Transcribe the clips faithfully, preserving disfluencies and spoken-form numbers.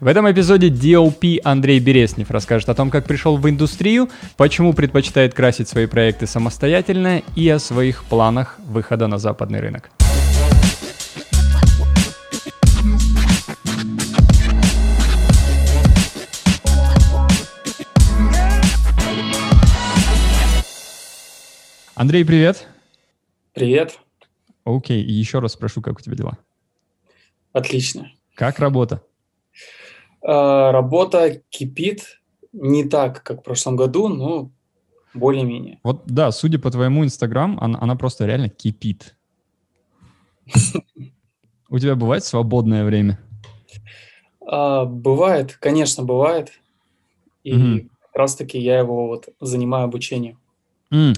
В этом эпизоде ди эл пи Андрей Береснев расскажет о том, как пришел в индустрию, почему предпочитает красить свои проекты самостоятельно и о своих планах выхода на западный рынок. Андрей, привет. Привет. Окей, и еще раз спрошу, как у тебя дела? Отлично. Как работа? Работа кипит не так, как в прошлом году, но более-менее. Вот да, судя по твоему Инстаграм, она, она просто реально кипит. У тебя бывает свободное время? Бывает, конечно, бывает. И как раз-таки я его вот занимаю обучением.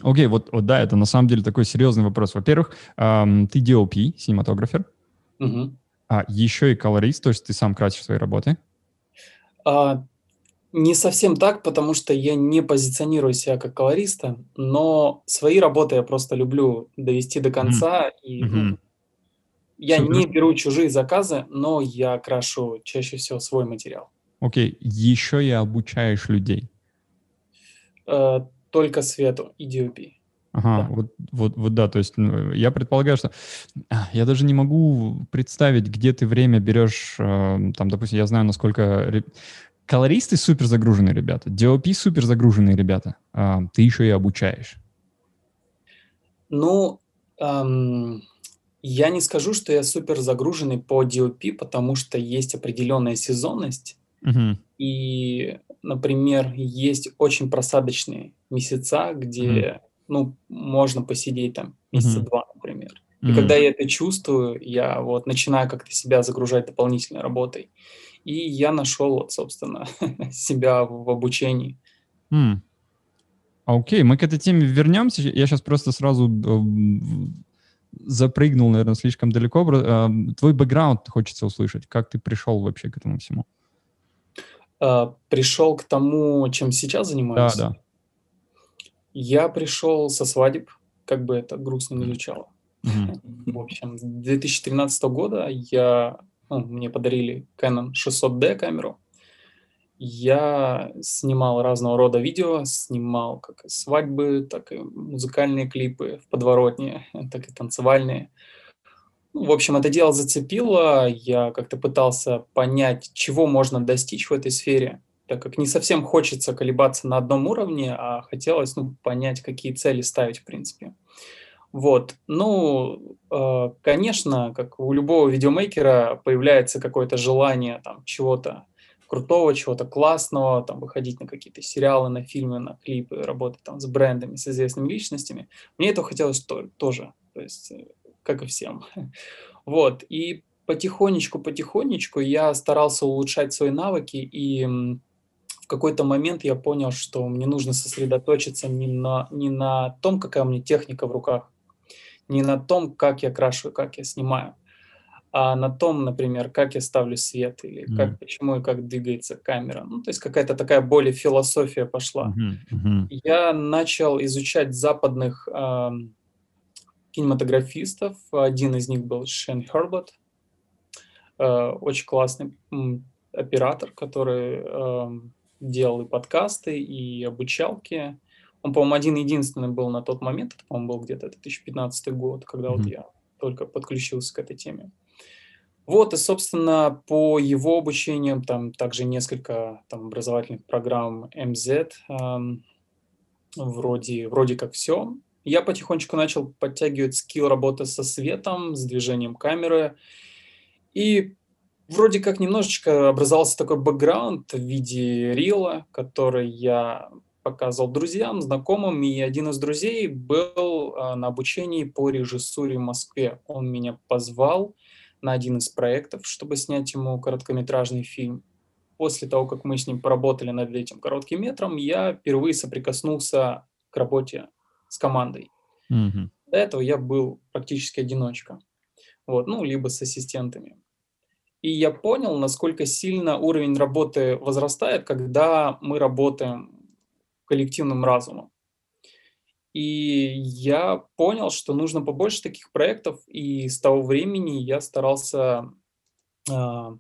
Окей, вот да, это на самом деле такой серьезный вопрос. Во-первых, ты ди эл пи, синематографер, еще и колорист, то есть ты сам красишь свои работы. Uh, не совсем так, потому что я не позиционирую себя как колориста, но свои работы я просто люблю довести до конца. Mm-hmm. И, mm-hmm. Я Супер. не беру чужие заказы, но я крашу чаще всего свой материал. Окей, okay. Еще и обучаешь людей? Uh, только свету и ди о пи. Ага, да. Вот, вот, вот да, то есть ну, я предполагаю, что я даже не могу представить, где ты время берешь, э, там, допустим, я знаю, насколько ре... колористы суперзагруженные ребята, ди о пи суперзагруженные ребята, э, ты еще и обучаешь. Ну, эм, я не скажу, что я суперзагруженный по ди о пи, потому что есть определенная сезонность, угу. И, например, есть очень просадочные месяца, где... Угу. Ну, можно посидеть там месяца mm-hmm. два, например. И mm-hmm. когда я это чувствую, я вот начинаю как-то себя загружать дополнительной работой. И я нашел, вот, собственно, себя в обучении. Mm. Окей, мы к этой теме вернемся. Я сейчас просто сразу запрыгнул, наверное, слишком далеко. Твой бэкграунд хочется услышать. Как ты пришел вообще к этому всему? Uh, пришел к тому, чем сейчас занимаюсь? Да, да. Я пришел со свадеб, как бы это грустно не звучало. Mm-hmm. В общем, с две тысячи тринадцатого года я, ну, мне подарили Canon шестьсот ди камеру. Я снимал разного рода видео, снимал как и свадьбы, так и музыкальные клипы в подворотне, так и танцевальные. В общем, это дело зацепило. Я как-то пытался понять, чего можно достичь в этой сфере, так как не совсем хочется колебаться на одном уровне, а хотелось, ну, понять, какие цели ставить, в принципе. Вот. Ну, э, конечно, как у любого видеомейкера, появляется какое-то желание там, чего-то крутого, чего-то классного, там, выходить на какие-то сериалы, на фильмы, на клипы, работать там, с брендами, с известными личностями. Мне этого хотелось то- тоже, то есть, как и всем. Вот. И потихонечку-потихонечку я старался улучшать свои навыки, и... В какой-то момент я понял, что мне нужно сосредоточиться не на, не на том, какая у меня техника в руках, не на том, как я крашу, как я снимаю, а на том, например, как я ставлю свет, или mm-hmm. как, почему и как двигается камера. Ну, то есть какая-то такая более философия пошла. Mm-hmm. Mm-hmm. Я начал изучать западных э, кинематографистов. Один из них был Шен Херберт, э, очень классный м, оператор, который... Э, делал и подкасты, и обучалки. Он, по-моему, один-единственный был на тот момент. Это, по-моему, был где-то две тысячи пятнадцатый год, когда mm-hmm. вот я только подключился к этой теме. Вот, и, собственно, по его обучениям, там также несколько там, образовательных программ эм зет, эм, вроде, вроде как все. Я потихонечку начал подтягивать скилл работы со светом, с движением камеры, и вроде как немножечко образовался такой бэкграунд в виде рила, который я показывал друзьям, знакомым. И один из друзей был на обучении по режиссуре в Москве. Он меня позвал на один из проектов, чтобы снять ему короткометражный фильм. После того, как мы с ним поработали над этим коротким метром, я впервые соприкоснулся к работе с командой. Mm-hmm. До этого я был практически одиночка, вот, ну, либо с ассистентами. И я понял, насколько сильно уровень работы возрастает, когда мы работаем коллективным разумом. И я понял, что нужно побольше таких проектов, и с того времени я старался э,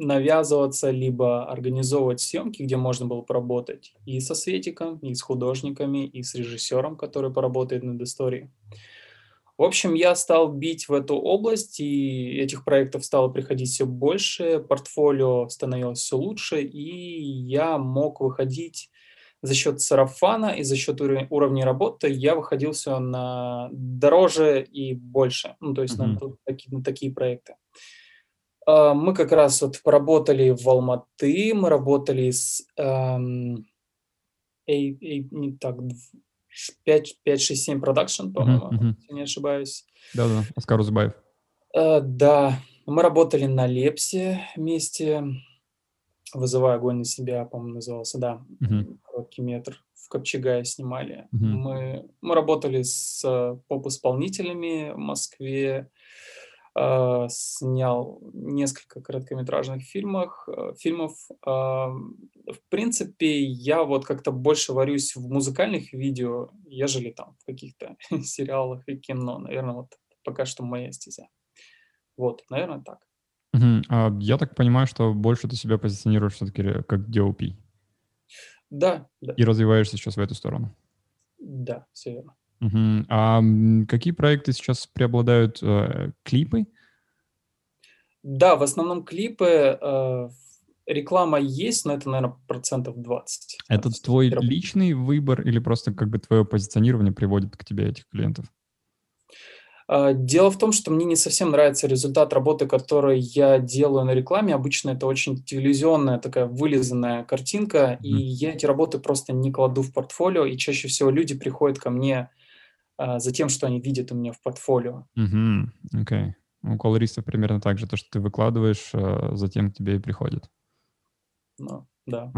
навязываться, либо организовывать съемки, где можно было поработать и со светиком, и с художниками, и с режиссером, который поработает над историей. В общем, я стал бить в эту область, и этих проектов стало приходить все больше, портфолио становилось все лучше, и я мог выходить за счет сарафана и за счет ур- уровня работы, я выходил все на дороже и больше, ну, то есть mm-hmm. на, такие, на такие проекты. Мы как раз вот поработали в Алматы, мы работали с эм, эй, эй, не так, пять, шесть, семь production, по-моему, uh-huh. если не ошибаюсь. Да-да, Оскар Узбаев. Э, да, мы работали на Лепсе вместе, «Вызывая огонь на себя», по-моему, назывался, да, uh-huh. короткий метр, в Копчегае снимали. Uh-huh. Мы, мы работали с поп-исполнителями в Москве. Uh, снял несколько короткометражных фильмов. фильмов. Uh, в принципе, я вот как-то больше варюсь в музыкальных видео, ежели там в каких-то сериалах и кино. Наверное, вот пока что моя стезя. Вот, наверное, так. Uh-huh. Uh, я так понимаю, что больше ты себя позиционируешь все-таки как ди эл пи. Да, да. И развиваешься сейчас в эту сторону. Да, все верно. Uh-huh. А какие проекты сейчас преобладают? Э, клипы? Да, в основном клипы. Э, реклама есть, но это, наверное, процентов двадцать. Это двадцать твой работы. Личный выбор или просто как бы твое позиционирование приводит к тебе этих клиентов? Э, дело в том, что мне не совсем нравится результат работы, который я делаю на рекламе. Обычно это очень телевизионная такая вылизанная картинка, uh-huh. и я эти работы просто не кладу в портфолио, и чаще всего люди приходят ко мне за тем, что они видят у меня в портфолио. Угу, окей. У колористов примерно так же. То, что ты выкладываешь, затем к тебе и приходит. Ну, да.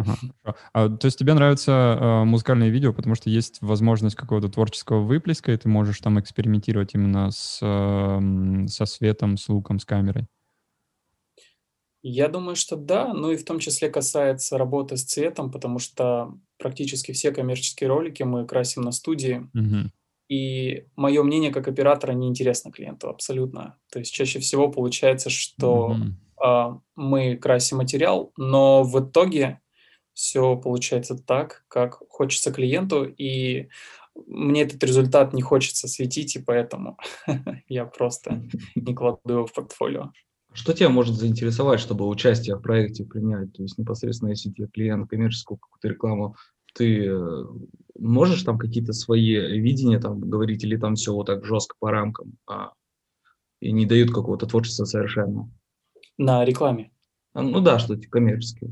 Ага. А, то есть тебе нравятся а, музыкальные видео, потому что есть возможность какого-то творческого выплеска, и ты можешь там экспериментировать именно с, со светом, с луком, с камерой? Я думаю, что да. Ну и в том числе касается работы с цветом, потому что практически все коммерческие ролики мы красим на студии. Угу. И мое мнение как оператора неинтересно клиенту абсолютно. То есть чаще всего получается, что mm-hmm. э, мы красим материал, но в итоге все получается так, как хочется клиенту, и мне этот результат не хочется светить, и поэтому я просто не кладу его в портфолио. Что тебя может заинтересовать, чтобы участие в проекте принять? То есть непосредственно, если тебе клиент коммерческую какую-то рекламу, ты можешь там какие-то свои видения там говорить, или там все вот так жестко по рамкам, а и не дают какого-то творчества совершенно? На рекламе? Ну да, что-то коммерческие.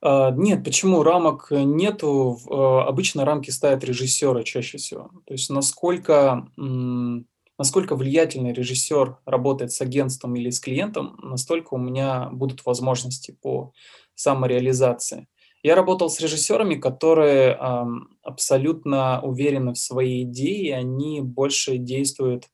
А, нет, почему рамок нету? Обычно рамки ставят режиссеры чаще всего. То есть насколько, насколько влиятельный режиссер работает с агентством или с клиентом, настолько у меня будут возможности по самореализации. Я работал с режиссерами, которые э, абсолютно уверены в своей идее, и они больше действуют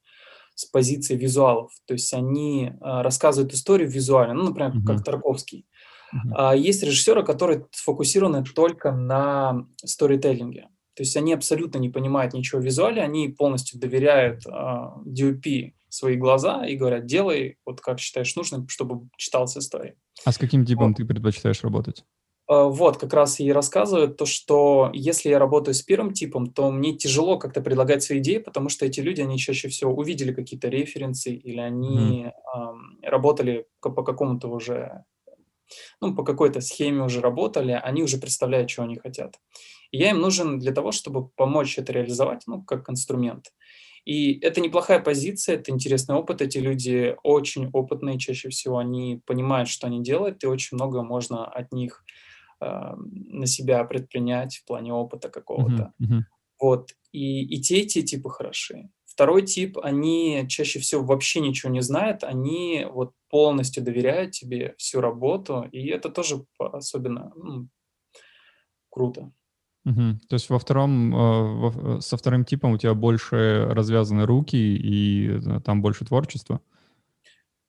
с позиции визуалов. То есть они э, рассказывают историю визуально, ну, например, uh-huh. как Тарковский. Uh-huh. А есть режиссеры, которые сфокусированы только на сторителлинге. То есть они абсолютно не понимают ничего в визуале, они полностью доверяют э, ди о пи свои глаза и говорят: делай вот как считаешь нужным, чтобы читалась история. А с каким типом вот. Ты предпочитаешь работать? Вот, как раз и рассказывают то, что если я работаю с первым типом, то мне тяжело как-то предлагать свои идеи, потому что эти люди, они чаще всего увидели какие-то референсы, или они mm. э, работали по какому-то уже, ну, по какой-то схеме уже работали, они уже представляют, чего они хотят. И я им нужен для того, чтобы помочь это реализовать, ну, как инструмент. И это неплохая позиция, это интересный опыт. Эти люди очень опытные, чаще всего они понимают, что они делают, и очень много можно от них на себя предпринять в плане опыта какого-то. Uh-huh, uh-huh. Вот. И, и те, и те типы хороши. Второй тип, они чаще всего вообще ничего не знают, они вот полностью доверяют тебе всю работу, и это тоже особенно ну, круто. Uh-huh. То есть во втором, во, со вторым типом у тебя больше развязаны руки, и там больше творчества?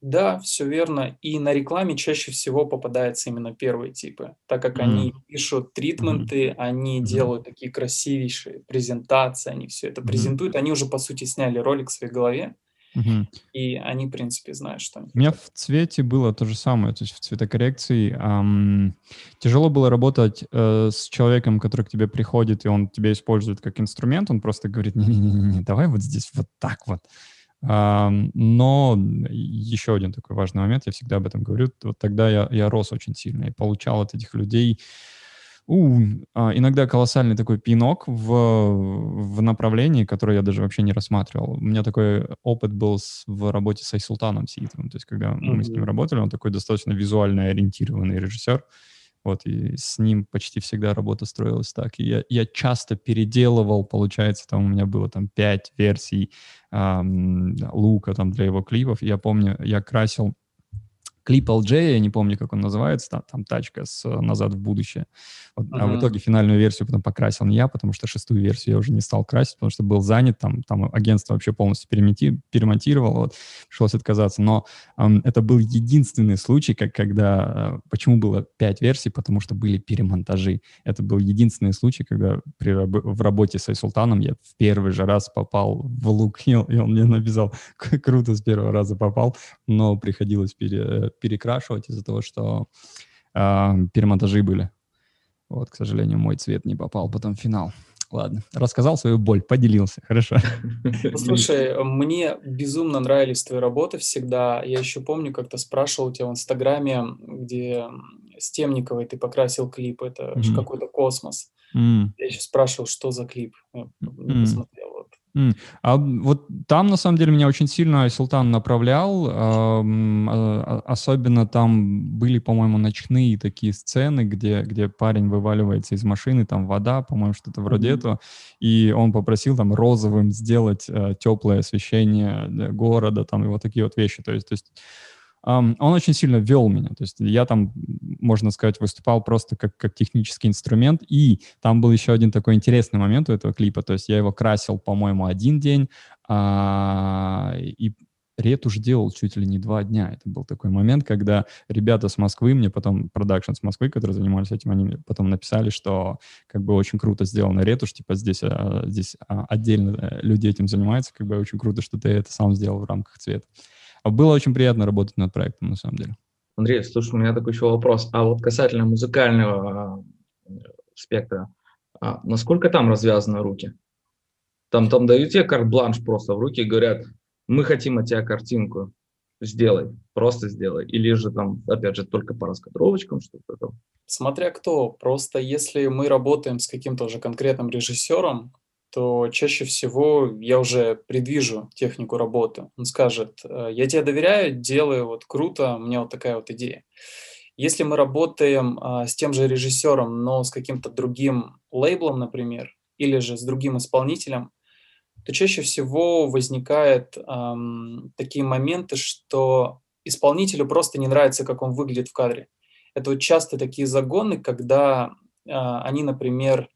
Да, все верно. И на рекламе чаще всего попадаются именно первые типы, так как mm-hmm. они пишут тритменты, mm-hmm. они mm-hmm. делают такие красивейшие презентации, они все это mm-hmm. презентуют. Они уже, по сути, сняли ролик в своей голове, Угу. И они, в принципе, знают, что они У меня хотят. В цвете было то же самое, то есть в цветокоррекции. Эм, тяжело было работать э, с человеком, который к тебе приходит, и он тебя использует как инструмент, он просто говорит, не-не-не, давай вот здесь вот так вот. Эм, но еще один такой важный момент, я всегда об этом говорю, вот тогда я, я рос очень сильно и получал от этих людей... У, иногда колоссальный такой пинок в, в направлении, которое я даже вообще не рассматривал. У меня такой опыт был с, в работе с Султаном Сиитовым. То есть, когда mm-hmm. мы с ним работали, он такой достаточно визуально ориентированный режиссер. Вот, и с ним почти всегда работа строилась так. И я, я часто переделывал, получается, там у меня было там пять версий эм, лука там, для его клипов. И я помню, я красил клип эл джей, я не помню, как он называется, там, там тачка с «Назад в будущее». Вот, uh-huh. А в итоге финальную версию потом покрасил не я, потому что шестую версию я уже не стал красить, потому что был занят, там, там агентство вообще полностью перемети, перемонтировало, вот, пришлось отказаться. Но эм, это был единственный случай, как, когда... Э, почему было пять версий? Потому что были перемонтажи. Это был единственный случай, когда при, в работе с Айсултаном я в первый же раз попал в лук, и он мне написал, круто, с первого раза попал, но приходилось пере... перекрашивать из-за того, что э, перемонтажи были. Вот, к сожалению, мой цвет не попал потом в финал. Ладно, рассказал свою боль, поделился, хорошо. Слушай, мне безумно нравились твои работы всегда. Я еще помню, как-то спрашивал тебя в Инстаграме, где с Темниковой ты покрасил клип, это mm-hmm. же какой-то космос. Mm-hmm. Я еще спрашивал, что за клип. Я не посмотрел. А вот там, на самом деле, меня очень сильно Султан направлял. Особенно там были, по-моему, ночные такие сцены, где, где парень вываливается из машины, там вода, по-моему, что-то вроде mm-hmm. этого. И он попросил там розовым сделать теплое освещение города, там и вот такие вот вещи. То есть, то есть он очень сильно вел меня. То есть я там, можно сказать, выступал просто как, как технический инструмент. И там был еще один такой интересный момент у этого клипа. То есть я его красил, по-моему, один день. А- и ретушь делал чуть ли не два дня. Это был такой момент, когда ребята с Москвы, мне потом, продакшн с Москвы, которые занимались этим, они мне потом написали, что как бы очень круто сделана ретушь, типа здесь, а, здесь а, отдельно люди этим занимаются, как бы очень круто, что ты это сам сделал в рамках цвета. Было очень приятно работать над проектом, на самом деле. Андрей, слушай, у меня такой еще вопрос. А вот касательно музыкального э, спектра, а насколько там развязаны руки? Там, там дают тебе карт-бланш просто в руки и говорят, мы хотим от тебя картинку, сделай, просто сделай. Или же там, опять же, только по раскадровочкам что-то там? Смотря кто. Просто если мы работаем с каким-то уже конкретным режиссером, то чаще всего я уже предвижу технику работы. Он скажет, я тебе доверяю, делаю вот круто, у меня вот такая вот идея. Если мы работаем а, с тем же режиссером, но с каким-то другим лейблом, например, или же с другим исполнителем, то чаще всего возникают а, такие моменты, что исполнителю просто не нравится, как он выглядит в кадре. Это вот часто такие загоны, когда а, они, например,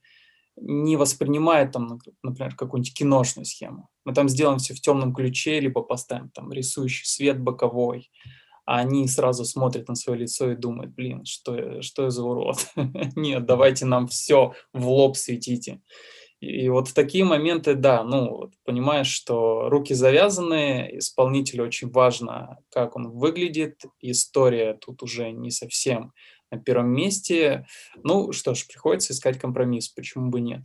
не воспринимает там, например, какую-нибудь киношную схему. Мы там сделаем все в темном ключе, либо поставим там рисующий свет боковой, а они сразу смотрят на свое лицо и думают, блин, что, что я за урод? Нет, давайте нам все в лоб светите. И вот в такие моменты, да, ну, понимаешь, что руки завязаны, исполнителю очень важно, как он выглядит, история тут уже не совсем на первом месте. Ну, что ж, приходится искать компромисс, почему бы нет.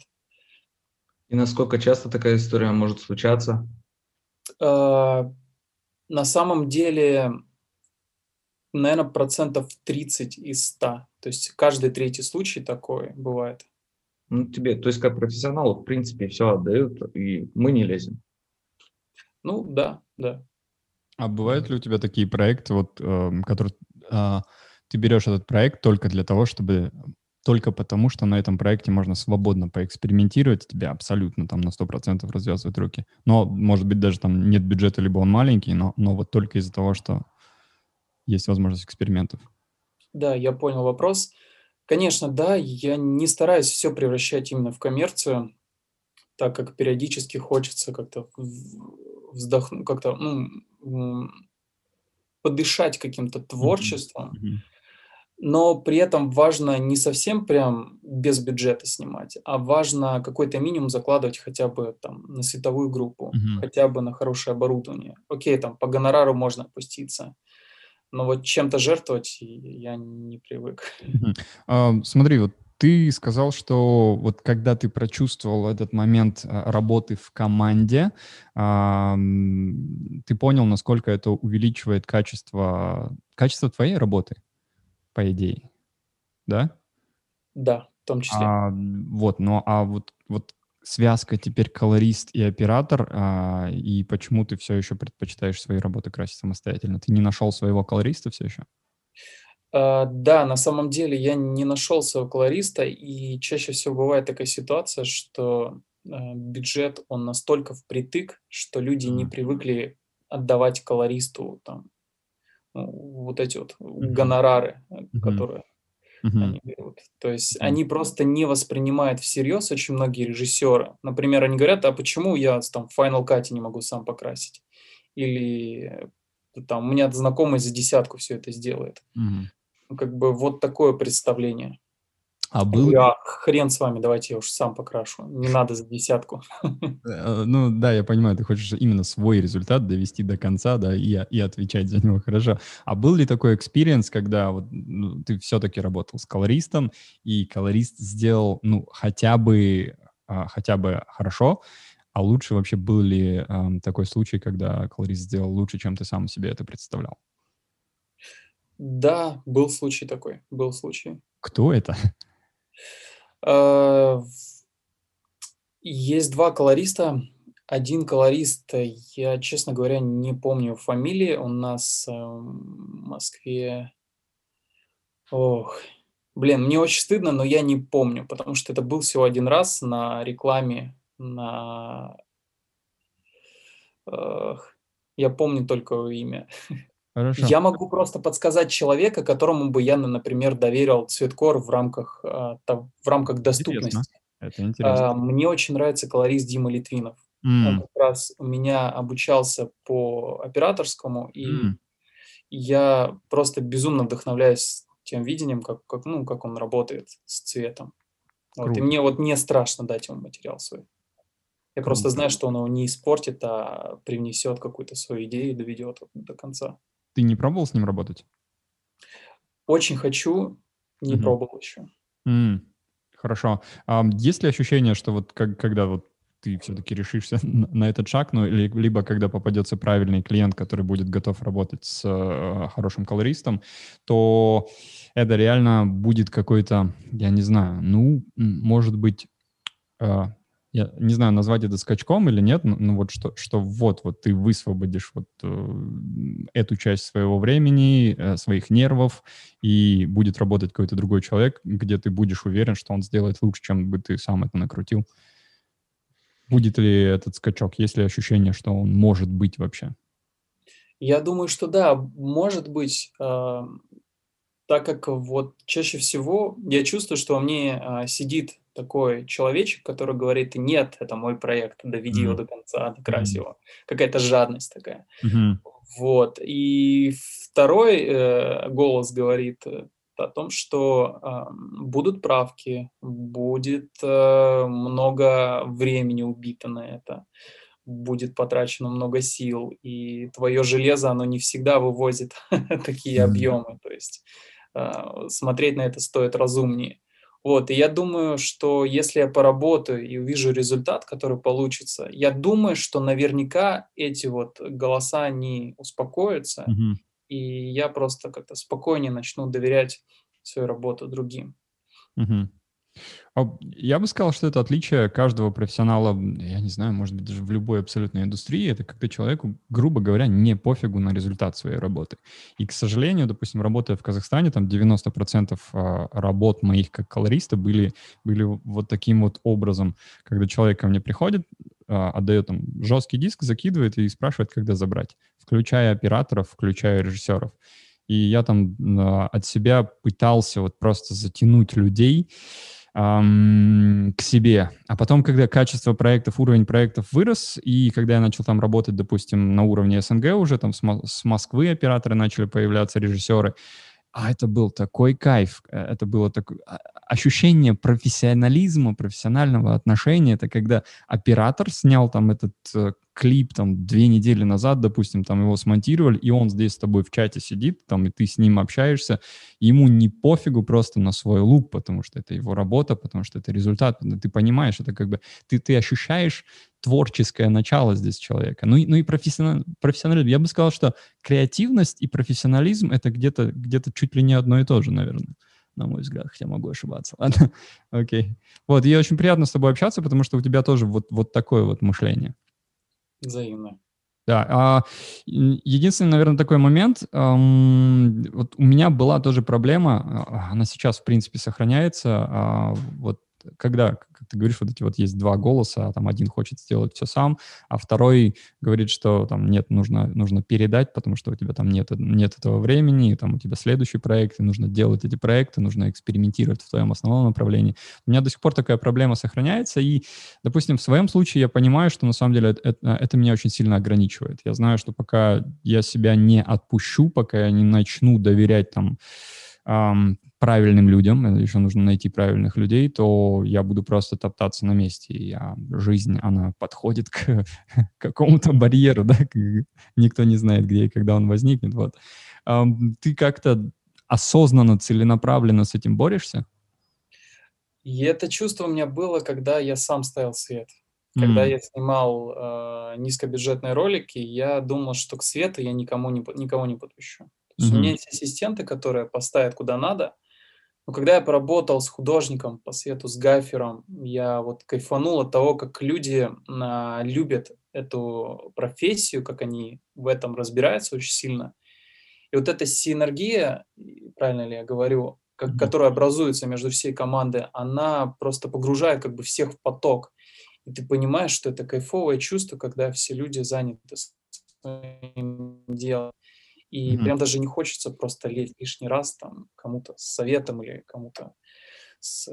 И насколько часто такая история может случаться? Э-э- на самом деле, наверное, процентов тридцать из ста. То есть каждый третий случай такой бывает. Ну, тебе, то есть как профессионалу, в принципе, все отдают, и мы не лезем. Ну, да, да. А бывают ли у тебя такие проекты, вот, э-м, которые... Э- Ты берешь этот проект только для того, чтобы... Только потому, что на этом проекте можно свободно поэкспериментировать, тебя абсолютно там на сто процентов развязывают руки. Но, может быть, даже там нет бюджета, либо он маленький, но, но вот только из-за того, что есть возможность экспериментов. Да, я понял вопрос. Конечно, да, я не стараюсь все превращать именно в коммерцию, так как периодически хочется как-то вздохнуть, как-то, ну, подышать каким-то творчеством. Mm-hmm. но при этом важно не совсем прям без бюджета снимать, а важно какой-то минимум закладывать хотя бы там на световую группу, mm-hmm. хотя бы на хорошее оборудование. Окей, там по гонорару можно опуститься, но вот чем-то жертвовать я не привык. Mm-hmm. Uh, смотри, вот ты сказал, что вот когда ты прочувствовал этот момент работы в команде, uh, ты понял, насколько это увеличивает качество, качество твоей работы, по идее, да? Да, в том числе. А, вот, ну а вот, вот связка теперь колорист и оператор, а, и почему ты все еще предпочитаешь свои работы красить самостоятельно? Ты не нашел своего колориста все еще? А, да, на самом деле я не нашел своего колориста, и чаще всего бывает такая ситуация, что а, бюджет, он настолько впритык, что люди не привыкли отдавать колористу там, вот эти вот mm-hmm. гонорары, mm-hmm. которые mm-hmm. они берут. То есть mm-hmm. они просто не воспринимают всерьез очень многие режиссеры. Например, они говорят, а почему я там в Final Cut не могу сам покрасить? Или там у меня знакомый за десятку все это сделает. Mm-hmm. Как бы вот такое представление. А был... Я, хрен с вами, давайте я уж сам покрашу. Не надо за десятку. Ну да, я понимаю, ты хочешь именно свой результат довести до конца, да, и, и отвечать за него хорошо. А был ли такой экспириенс, когда вот, ну, ты все-таки работал с колористом, и колорист сделал, ну, хотя бы, а, хотя бы хорошо, а лучше вообще был ли а, такой случай, когда колорист сделал лучше, чем ты сам себе это представлял? Да, был случай такой, был случай. Кто это? Есть два колориста. Один колорист, я, честно говоря, не помню фамилии. Он у нас в Москве... Ох, блин, мне очень стыдно, но я не помню, потому что это был всего один раз на рекламе. На... Ох, я помню только его имя. Хорошо. Я могу просто подсказать человека, которому бы я, например, доверил цветкор в рамках, в рамках доступности. Интересно. Это интересно. Мне очень нравится колорист Дима Литвинов. Mm. Он как раз у меня обучался по операторскому, и mm. я просто безумно вдохновляюсь тем видением, как, как, ну, как он работает с цветом. Вот. И мне вот не страшно дать ему материал свой. Я Круто. Просто знаю, что он его не испортит, а привнесет какую-то свою идею и доведет до конца. Ты не пробовал с ним работать? Очень хочу, не mm-hmm. пробовал еще. Mm-hmm. Хорошо. А есть ли ощущение, что вот как, когда вот ты все-таки решишься на, на этот шаг, ну, или, либо когда попадется правильный клиент, который будет готов работать с э, хорошим колористом, то это реально будет какой-то, я не знаю, ну, может быть... Э, я не знаю, назвать это скачком или нет, но, но вот что, что вот, вот ты высвободишь вот э, эту часть своего времени, э, своих нервов, и будет работать какой-то другой человек, где ты будешь уверен, что он сделает лучше, чем бы ты сам это накрутил. Будет ли этот скачок? Есть ли ощущение, что он может быть вообще? Я думаю, что да, может быть, э, так как вот чаще всего я чувствую, что во мне э, сидит такой человечек, который говорит, нет, это мой проект, доведи mm-hmm. его до конца, докрась mm-hmm. его. Какая-то жадность такая. Mm-hmm. Вот. И второй э, голос говорит о том, что э, будут правки, будет э, много времени убито на это, будет потрачено много сил, и твое железо, оно не всегда вывозит такие объемы. То есть э, смотреть на это стоит разумнее. Вот, и я думаю, что если я поработаю и увижу результат, который получится, я думаю, что наверняка эти вот голоса не успокоятся, mm-hmm. и я просто как-то спокойнее начну доверять свою работу другим. Mm-hmm. Я бы сказал, что это отличие каждого профессионала, я не знаю, может быть, даже в любой абсолютной индустрии, это когда человеку, грубо говоря, не пофигу на результат своей работы. И, к сожалению, допустим, работая в Казахстане, там девяносто процентов работ моих как колориста были, были вот таким вот образом, когда человек ко мне приходит, отдает там жесткий диск, закидывает и спрашивает, когда забрать, включая операторов, включая режиссеров. И я там от себя пытался вот просто затянуть людей к себе. А потом, когда качество проектов, уровень проектов вырос, и когда я начал там работать, допустим, на уровне СНГ уже, там с Москвы операторы начали появляться, режиссеры, А это был такой кайф, это было такое ощущение профессионализма, профессионального отношения. Это когда оператор снял там этот э, клип там две недели назад, допустим, там его смонтировали, и он здесь с тобой в чате сидит, там, и ты с ним общаешься. Ему не пофигу просто на свой лук, потому что это его работа, потому что это результат. Ты понимаешь, это как бы ты, ты ощущаешь творческое начало здесь человека. Ну и, ну и профессионализм. профессионализм. Я бы сказал, что креативность и профессионализм — это где-то, где-то чуть ли не одно и то же, наверное, на мой взгляд, хотя могу ошибаться. Ладно, окей. Вот, и очень приятно с тобой общаться, потому что у тебя тоже вот, вот такое вот мышление. Взаимно. Да. А, единственный, наверное, такой момент, эм, вот у меня была тоже проблема, она сейчас, в принципе, сохраняется, а вот когда, как ты говоришь, вот эти вот есть два голоса, там один хочет сделать все сам, а второй говорит, что там нет, нужно, нужно передать, потому что у тебя там нет, нет этого времени, и там у тебя следующий проект, и нужно делать эти проекты, нужно экспериментировать в твоем основном направлении. У меня до сих пор такая проблема сохраняется, и, допустим, в своем случае я понимаю, что на самом деле это, это меня очень сильно ограничивает. Я знаю, что пока я себя не отпущу, пока я не начну доверять там эм, правильным людям, еще нужно найти правильных людей, то я буду просто топтаться на месте. И я, жизнь, она подходит к, к какому-то барьеру, да, никто не знает, где и когда он возникнет. Вот. Ты как-то осознанно, целенаправленно с этим борешься? И это чувство у меня было, когда я сам ставил свет. Когда mm. я снимал э, низкобюджетные ролики, я думал, что к свету я никому не, никого не подпущу. То есть mm-hmm. у меня есть ассистенты, которые поставят куда надо. Но когда я поработал с художником по свету, с гафером, я вот кайфанул от того, как люди а, любят эту профессию, как они в этом разбираются очень сильно. И вот эта синергия, правильно ли я говорю, как, mm-hmm. которая образуется между всей командой, она просто погружает как бы всех в поток. И ты понимаешь, что это кайфовое чувство, когда все люди заняты своим делом. И mm-hmm. прям даже не хочется просто лезть лишний раз там кому-то с советом или кому-то с,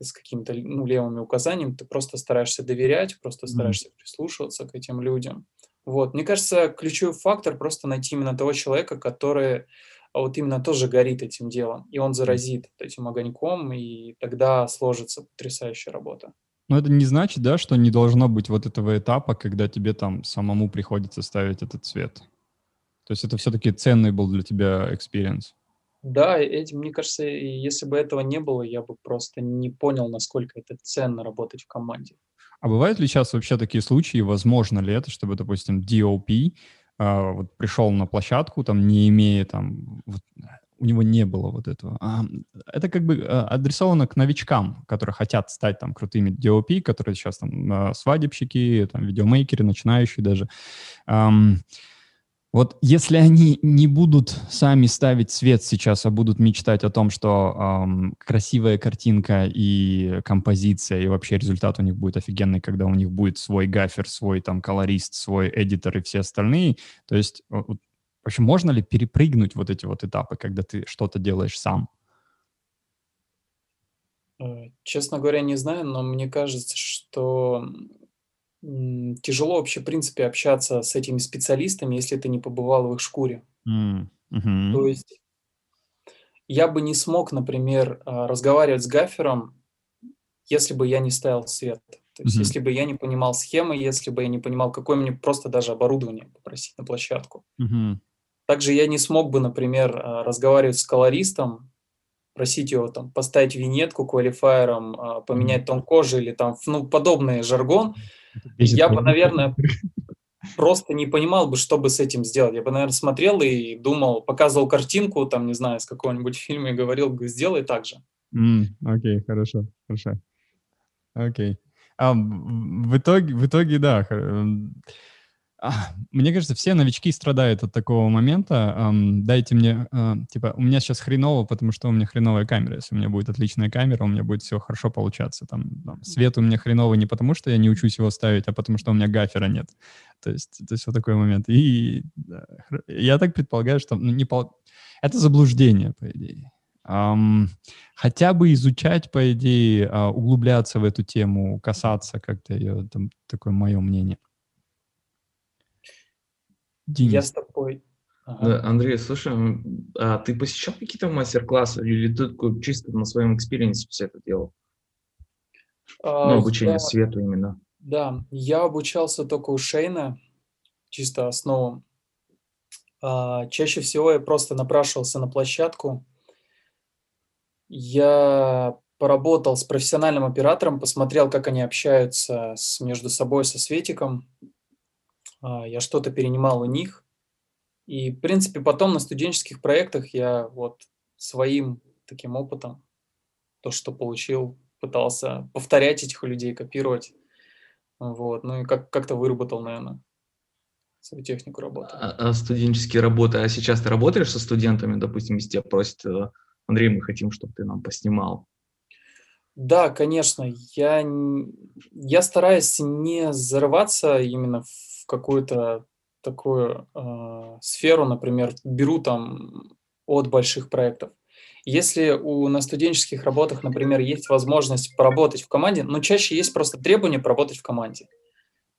с какими-то ну, левыми указаниями. Ты просто стараешься доверять, просто mm-hmm. стараешься прислушиваться к этим людям. Вот. Мне кажется, ключевой фактор просто найти именно того человека, который вот именно тоже горит этим делом, и он заразит этим огоньком, и тогда сложится потрясающая работа. Но это не значит, да, что не должно быть вот этого этапа, когда тебе там самому приходится ставить этот цвет. То есть это все-таки ценный был для тебя экспириенс? Да, этим, мне кажется, если бы этого не было, я бы просто не понял, насколько это ценно работать в команде. А бывают ли сейчас вообще такие случаи, возможно ли это, чтобы, допустим, ди о пи э, вот пришел на площадку, там, не имея там... Вот, у него не было вот этого. Это как бы адресовано к новичкам, которые хотят стать там крутыми ди о пи, которые сейчас там свадебщики, там видеомейкеры, начинающие даже. Вот если они не будут сами ставить цвет сейчас, а будут мечтать о том, что эм, красивая картинка и композиция, и вообще результат у них будет офигенный, когда у них будет свой гафер, свой там колорист, свой эдитор и все остальные, то есть вообще можно ли перепрыгнуть вот эти вот этапы, когда ты что-то делаешь сам? Честно говоря, не знаю, но мне кажется, что... тяжело вообще, в принципе, общаться с этими специалистами, если ты не побывал в их шкуре. Mm-hmm. То есть я бы не смог, например, разговаривать с гафером, если бы я не ставил свет. То есть mm-hmm. если бы я не понимал схемы, если бы я не понимал, какое мне просто даже оборудование попросить на площадку. Mm-hmm. Также я не смог бы, например, разговаривать с колористом, просить его там поставить винетку квалифайером, поменять тон кожи или там, ну, подобный жаргон. Я бы, наверное, просто не понимал бы, что бы с этим сделать. Я бы, наверное, смотрел и думал, показывал картинку, там, не знаю, с какого-нибудь фильма и говорил, сделай так же. Окей, хорошо, хорошо. Окей. В итоге, в итоге, да. Мне кажется, все новички страдают от такого момента. Дайте мне, типа, у меня сейчас хреново, потому что у меня хреновая камера. Если у меня будет отличная камера, у меня будет все хорошо получаться. Там, там, свет у меня хреновый не потому, что я не учусь его ставить, а потому что у меня гафера нет. То есть это все такой момент. И да, я так предполагаю, что ну, не пол... это заблуждение, по идее. Um, хотя бы изучать, по идее, uh, углубляться в эту тему, касаться как-то ее, там, такое мое мнение. Денис. Я с тобой Ага. Да, Андрей, слушай, а ты посещал какие-то мастер-классы или ты чисто на своем экспириенсе все это делал? А, ну, обучение да, свету именно. Да, я обучался только у Шейна, чисто основам. А, чаще всего я просто напрашивался на площадку. Я поработал с профессиональным оператором, посмотрел, как они общаются с, между собой, со светиком. А, я что-то перенимал у них. И, в принципе, потом на студенческих проектах я вот своим таким опытом, то, что получил, пытался повторять этих людей, копировать. Вот. Ну и как- как-то выработал, наверное, свою технику работы. А, а студенческие работы, а сейчас ты работаешь со студентами, допустим, если тебя просят, Андрей, мы хотим, чтобы ты нам поснимал? Да, конечно. Я, я стараюсь не зарываться именно в какую-то такую э, сферу, например, беру там от больших проектов. Если у, на студенческих работах, например, есть возможность поработать в команде, но чаще есть просто требование поработать в команде.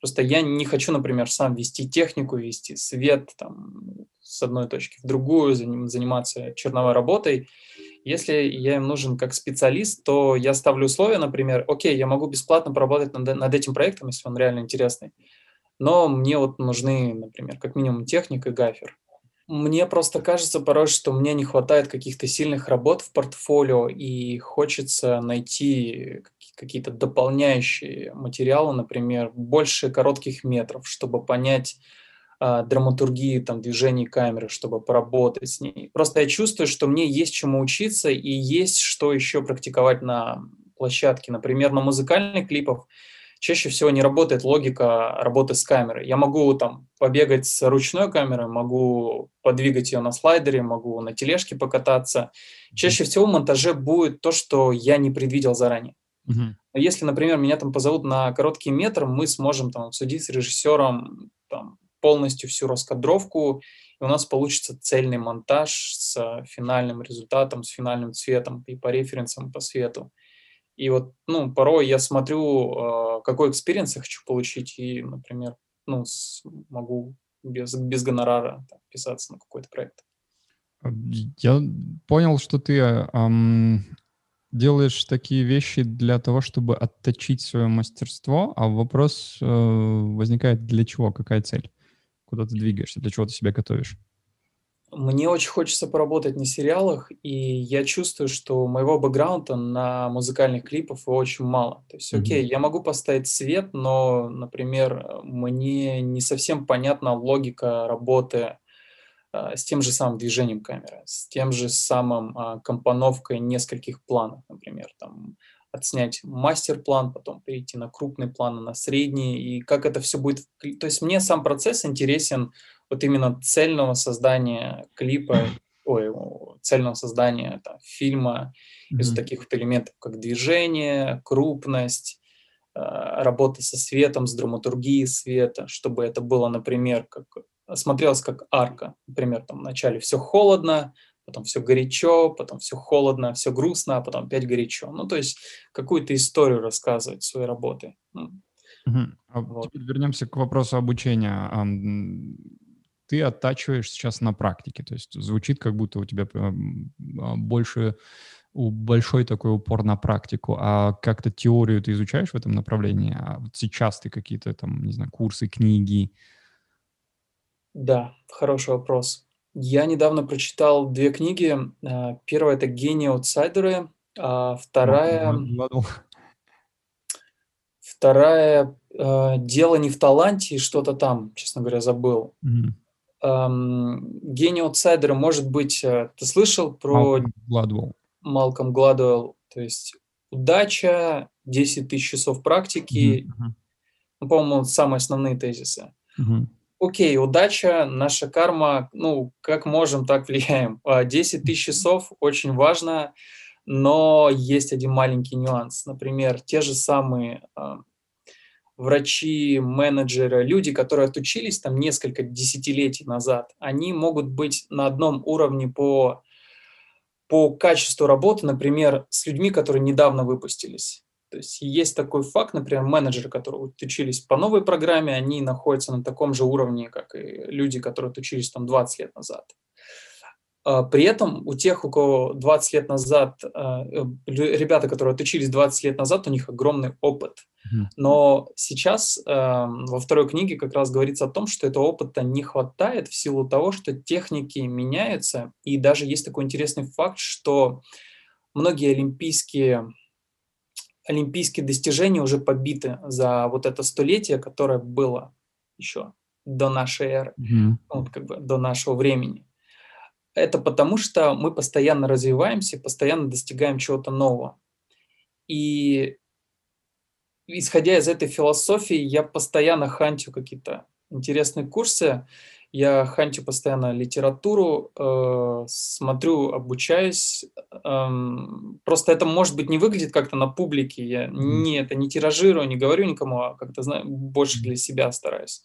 Просто я не хочу, например, сам вести технику, вести свет там, с одной точки в другую, заниматься черновой работой. Если я им нужен как специалист, то я ставлю условия, например, окей, я могу бесплатно поработать над, над этим проектом, если он реально интересный. Но мне вот нужны, например, как минимум техник и гафер. Мне просто кажется порой, что мне не хватает каких-то сильных работ в портфолио, и хочется найти какие-то дополняющие материалы, например, больше коротких метров, чтобы понять э, драматургию там, движений камеры, чтобы поработать с ней. Просто я чувствую, что мне есть чему учиться и есть что еще практиковать на площадке. Например, на музыкальных клипах чаще всего не работает логика работы с камерой. Я могу там побегать с ручной камерой, могу подвигать ее на слайдере, могу на тележке покататься. Чаще всего в монтаже будет то, что я не предвидел заранее. Uh-huh. Если, например, меня там позовут на короткий метр, мы сможем там обсудить с режиссером там, полностью всю раскадровку, и у нас получится цельный монтаж с финальным результатом, с финальным цветом и по референсам, по свету. И вот, ну, порой я смотрю, какой экспириенс я хочу получить, и, например, ну, могу без, без гонорара так, писаться на какой-то проект. Я понял, что ты эм, делаешь такие вещи для того, чтобы отточить свое мастерство, а вопрос э, возникает, для чего, какая цель? Куда ты двигаешься, для чего ты себя готовишь? Мне очень хочется поработать на сериалах, и я чувствую, что моего бэкграунда на музыкальных клипах очень мало. То есть, окей, я могу поставить свет, но, например, мне не совсем понятна логика работы э, с тем же самым движением камеры, с тем же самым э, компоновкой нескольких планов, например, там, отснять мастер-план, потом перейти на крупный план, на средний, и как это все будет. То есть мне сам процесс интересен вот именно цельного создания клипа, ой, цельного создания там, фильма mm-hmm. из таких вот элементов, как движение, крупность, э, работа со светом, с драматургией света, чтобы это было, например, как смотрелось как арка. Например, там вначале все холодно, потом все горячо, потом все холодно, все грустно, а потом опять горячо. Ну, то есть какую-то историю рассказывать своей работы. Uh-huh. А вот. Теперь вернемся к вопросу обучения. Ты оттачиваешь сейчас на практике, то есть звучит, как будто у тебя больше, большой такой упор на практику, а как-то теорию ты изучаешь в этом направлении, а вот сейчас ты какие-то там, не знаю, курсы, книги? Да, хороший вопрос. Я недавно прочитал две книги. Первая – это «Гении-аутсайдеры», а вторая… Вторая э, «Дело не в таланте» и что-то там, честно говоря, забыл. Mm-hmm. Эм, «Гений-аутсайдеры», может быть, э, ты слышал про… Малком Гладуэлл. Малком Гладуэлл. То есть удача, десять тысяч часов практики. Mm-hmm. Ну, по-моему, самые основные тезисы. Mm-hmm. Окей, удача, наша карма, ну, как можем, так влияем. десять тысяч часов очень важно. Но есть один маленький нюанс. Например, те же самые э, врачи, менеджеры, люди, которые отучились там несколько десятилетий назад, они могут быть на одном уровне по, по качеству работы, например, с людьми, которые недавно выпустились. То есть есть такой факт, например, менеджеры, которые учились по новой программе, они находятся на таком же уровне, как и люди, которые учились там двадцать лет назад. При этом у тех, у кого двадцать лет назад, ребята, которые отучились двадцать лет назад, у них огромный опыт. Но сейчас во второй книге как раз говорится о том, что этого опыта не хватает в силу того, что техники меняются. И даже есть такой интересный факт, что многие олимпийские, олимпийские достижения уже побиты за вот это столетие, которое было еще до нашей эры, mm-hmm. вот как бы до нашего времени. Это потому, что мы постоянно развиваемся, постоянно достигаем чего-то нового. И исходя из этой философии, я постоянно хантю какие-то интересные курсы, я хантю постоянно литературу, э, смотрю, обучаюсь. Э, просто это, может быть, не выглядит как-то на публике. Я не, это не тиражирую, не говорю никому, а как-то знаю, больше для себя стараюсь.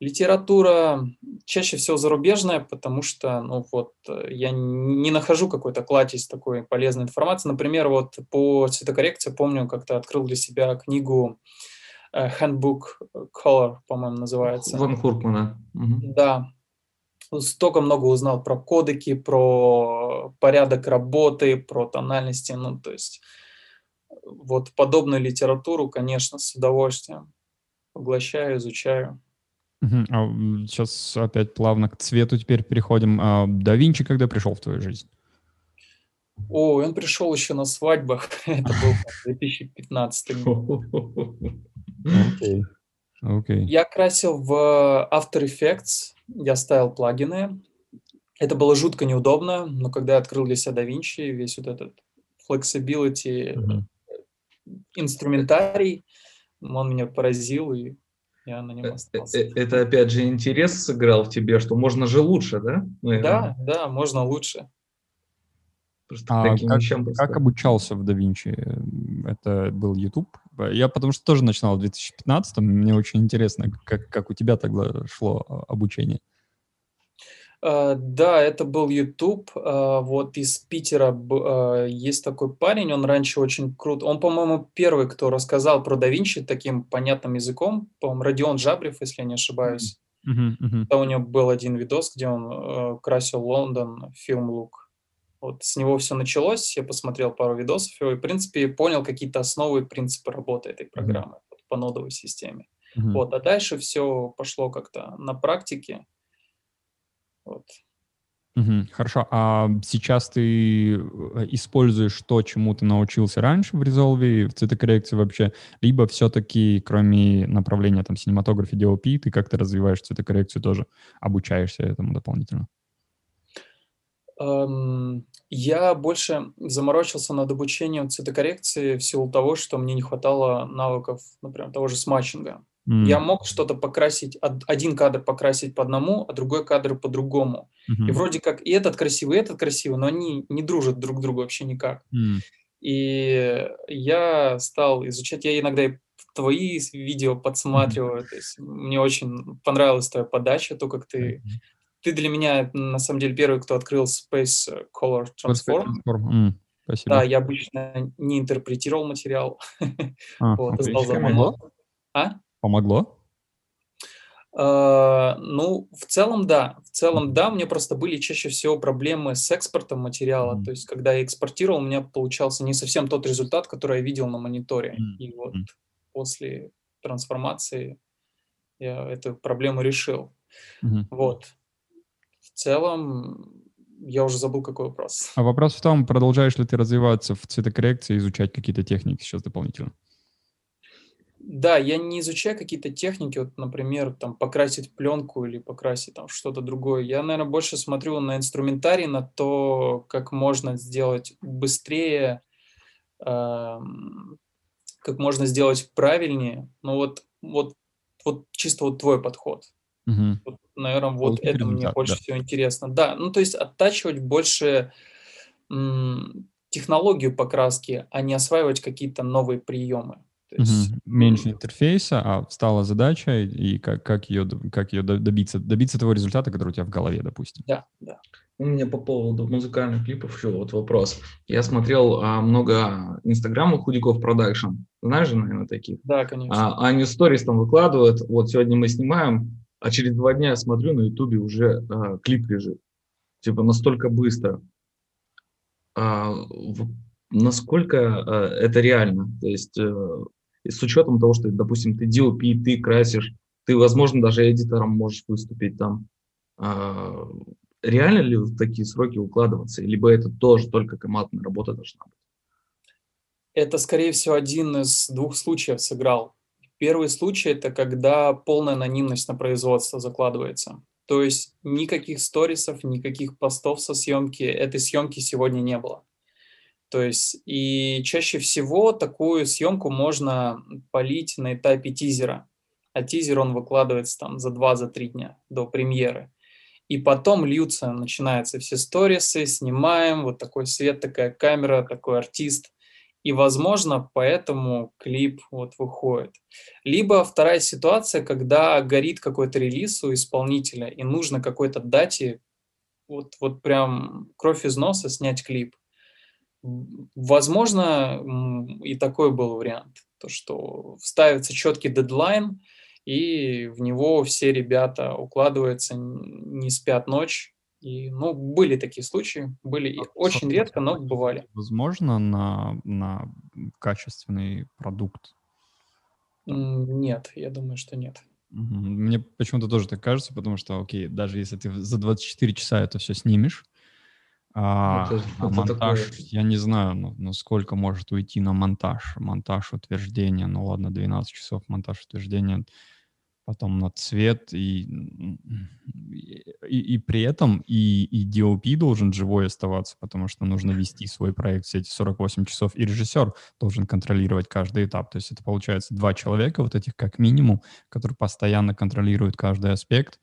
Литература чаще всего зарубежная, потому что, ну вот, я не нахожу какой-то кладезь такой полезной информации. Например, вот по цветокоррекции помню, как-то открыл для себя книгу Handbook Color, по-моему, называется. Ван Курпмана. Угу. Да. Столько много узнал про кодеки, про порядок работы, про тональности. Ну, то есть, вот подобную литературу, конечно, с удовольствием поглощаю, изучаю. Сейчас опять плавно к цвету теперь переходим. А да Винчи когда пришел в твою жизнь? О, он пришел еще на свадьбах. Это был две тысячи пятнадцатый год. Окей. Окей. Я красил в After Effects, я ставил плагины. Это было жутко неудобно, но когда я открыл для себя да Винчи, весь вот этот flexibility, mm-hmm. инструментарий, он меня поразил и... Я на нем остался. Это, опять же, интерес сыграл в тебе, что можно же лучше, да? Наверное. Да, да, можно лучше. А как, как обучался в да Винчи? Это был YouTube? Я потому что тоже начинал в две тысячи пятнадцатом. Мне очень интересно, как, как у тебя тогда шло обучение. Uh, да, это был YouTube. Uh, вот из Питера uh, есть такой парень, он раньше очень крут. Он, по-моему, первый, кто рассказал про да Винчи таким понятным языком. По-моему, Родион Жабрев, если я не ошибаюсь. Mm-hmm, mm-hmm. Там у него был один видос, где он uh, красил Лондон, фильм «Лук». Вот с него все началось, я посмотрел пару видосов его и, в принципе, понял какие-то основы и принципы работы этой программы mm-hmm. вот, по нодовой системе. Mm-hmm. Вот, а дальше все пошло как-то на практике. Вот. Угу, хорошо. А сейчас ты используешь то, чему ты научился раньше в Resolve, в цветокоррекции вообще, либо все-таки, кроме направления там синематографии, ди эл пи, ты как-то развиваешь цветокоррекцию тоже, обучаешься этому дополнительно? Um, я больше заморочился над обучением цветокоррекции в силу того, что мне не хватало навыков, например, того же сматчинга. Mm. Я мог что-то покрасить, один кадр покрасить по одному, а другой кадр по другому. Mm-hmm. И вроде как и этот красивый, и этот красивый, но они не дружат друг к другу вообще никак. Mm. И я стал изучать, я иногда и твои видео подсматриваю, mm-hmm. то есть мне очень понравилась твоя подача, то, как ты... Mm-hmm. Ты для меня, на самом деле, первый, кто открыл Space Color Transform. Mm. Спасибо. Да, я обычно не интерпретировал материал. А, вот, okay. А? Помогло? Uh, ну, в целом, да. В целом, да. У меня просто были чаще всего проблемы с экспортом материала. Mm-hmm. То есть, когда я экспортировал, у меня получался не совсем тот результат, который я видел на мониторе. Mm-hmm. И вот после трансформации я эту проблему решил. Mm-hmm. Вот. В целом... Я уже забыл, какой вопрос. А вопрос в том, продолжаешь ли ты развиваться в цветокоррекции, изучать какие-то техники сейчас дополнительно? Да, я не изучаю какие-то техники, вот, например, там, покрасить пленку или покрасить там, что-то другое. Я, наверное, больше смотрю на инструментарий, на то, как можно сделать быстрее, э, как можно сделать правильнее. Ну вот, вот, вот чисто вот твой подход. Угу. Вот, наверное, вот это мне больше да. всего интересно. Да, ну то есть оттачивать больше м- технологию покраски, а не осваивать какие-то новые приемы. Есть... Угу. Меньше интерфейса, а встала задача, и как, как, ее, как ее добиться, добиться того результата, который у тебя в голове, допустим. Да, да. У меня по поводу музыкальных клипов еще вот вопрос. Я смотрел а, много инстаграмов Худяков Продакшн. Знаешь же, наверное, таких? Да, конечно. А, они сторис там выкладывают. Вот сегодня мы снимаем, а через два дня я смотрю, на ютубе уже а, клип лежит. Типа настолько быстро. А, в, насколько а, это реально? То есть а, с учетом того, что, допустим, ты ди эл пи, ты красишь, ты, возможно, даже эдитором можешь выступить там. А, Реально ли в такие сроки укладываться, либо это тоже только командная работа должна быть? Это, скорее всего, один из двух случаев сыграл. Первый случай – это когда полная анонимность на производство закладывается. То есть никаких сторисов, никаких постов со съемки, этой съемки сегодня не было. То есть и чаще всего такую съемку можно палить на этапе тизера. А тизер он выкладывается там за два-три дня до премьеры. И потом льются, начинаются все сторисы, снимаем, вот такой свет, такая камера, такой артист. И, возможно, поэтому клип вот выходит. Либо вторая ситуация, когда горит какой-то релиз у исполнителя, и нужно какой-то дате, вот, вот прям кровь из носа, снять клип. Возможно, и такой был вариант, то, что ставится четкий дедлайн, и в него все ребята укладываются, не спят ночь. И, ну, были такие случаи, были а, очень редко, но бывали. Возможно, на, на качественный продукт? Нет, я думаю, что нет. Мне почему-то тоже так кажется, потому что, окей, даже если ты за двадцать четыре часа это все снимешь, а, это, а монтаж, такое... я не знаю, ну, ну сколько может уйти на монтаж. Монтаж утверждения, ну ладно, двенадцать часов монтаж утверждения, потом на цвет, и, и, и при этом и, и ди эл пи должен живой оставаться, потому что нужно вести свой проект все эти сорок восемь часов, и режиссер должен контролировать каждый этап. То есть это получается два человека, вот этих как минимум, которые постоянно контролируют каждый аспект.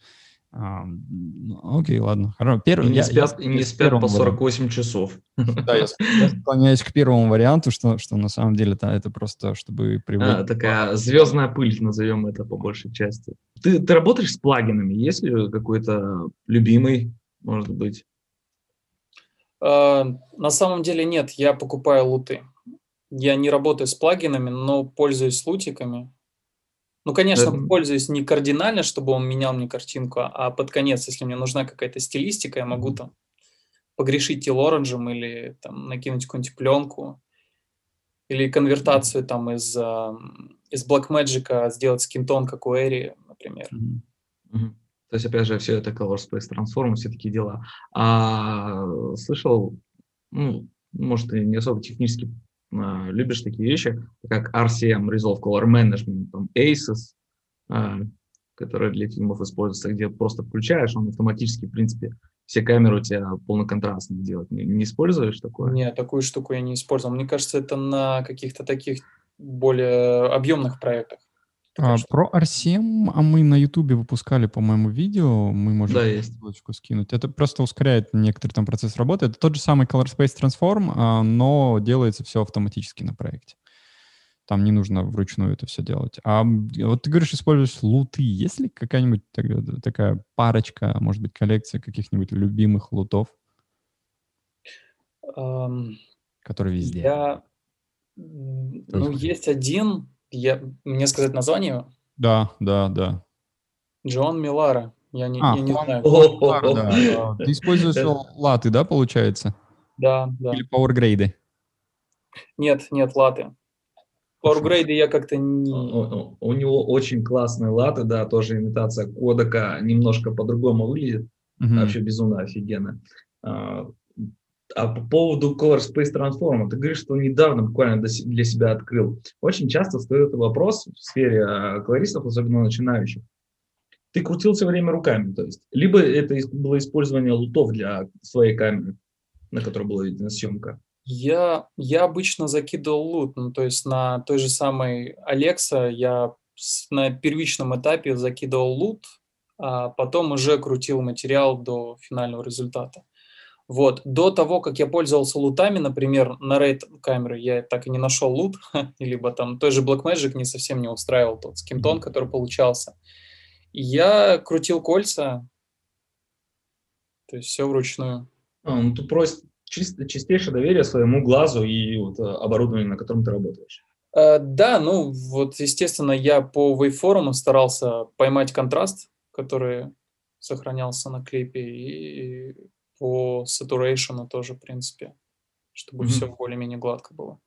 А, ну, окей, ладно. Первый, и не я, спят, я, и не спят по сорок восемь часов. Да, я склоняюсь к первому варианту, что, что на самом деле да, это просто, чтобы привлечь... А, такая звездная пыль, назовем это по большей части. Ты, ты работаешь с плагинами? Есть ли какой-то любимый, может быть? А, на самом деле нет, я покупаю луты. Я не работаю с плагинами, но пользуюсь лутиками. Ну, конечно, да. Пользуюсь не кардинально, чтобы он менял мне картинку, а под конец, если мне нужна какая-то стилистика, я могу там погрешить тил-оранжем или там накинуть какую-нибудь пленку, или конвертацию там из, из Blackmagic'а сделать скинтон, как у Эри, например. Mm-hmm. Mm-hmm. То есть, опять же, все это Color Space Transform, все такие дела. А, слышал, ну, может, ты не особо технически любишь такие вещи, как ар си эм, Resolve Color Management, там, Aces, э, которые для фильмов используются, где просто включаешь, он автоматически, в принципе, все камеры у тебя полноконтрастные делает. Не, не используешь такое? Нет, такую штуку я не использовал. Мне кажется, это на каких-то таких более объемных проектах. А, про ар си эм а мы на ютубе выпускали, по-моему, видео, мы можем да, ссылочку скинуть. Это просто ускоряет некоторый там процесс работы. Это тот же самый Color Space Transform, а, но делается все автоматически на проекте. Там не нужно вручную это все делать. А вот ты говоришь, используешь луты. Есть ли какая-нибудь так, такая парочка, может быть, коллекция каких-нибудь любимых лутов, um, которые везде? Я... Ну, есть один... Я... Мне сказать название? Да, да, да. Джон Милара. Я не, а, я не знаю. О-о-о-о. Да. Ты используешь латы, да, получается? Да, да. Или пауэргрейды? Нет, нет, латы. Пауэргрейды я как-то не... У него очень классные латы, да, тоже имитация кодека, немножко по-другому выглядит. Угу. Вообще безумно офигенно. А по поводу Color Space Transform, ты говоришь, что недавно буквально для себя открыл. Очень часто встает вопрос в сфере колористов, особенно начинающих. Ты крутил все время руками, то есть. Либо это было использование лутов для своей камеры, на которой была видна съемка. Я, я обычно закидывал лут, ну, то есть на той же самой Alexa я на первичном этапе закидывал лут, а потом уже крутил материал до финального результата. Вот. До того, как я пользовался лутами, например, на RAID-камеры, я так и не нашел лут, либо там той же Blackmagic не совсем не устраивал тот скинтон, который получался. Я крутил кольца, То есть все вручную. А, ну, ты просто чисто, чистейшее доверие своему глазу и вот, оборудованию, на котором ты работаешь. А, да, ну вот, естественно, я по вейформу старался поймать контраст, который сохранялся на клипе, и по сатурейшену тоже, в принципе, чтобы mm-hmm. все более-менее гладко было.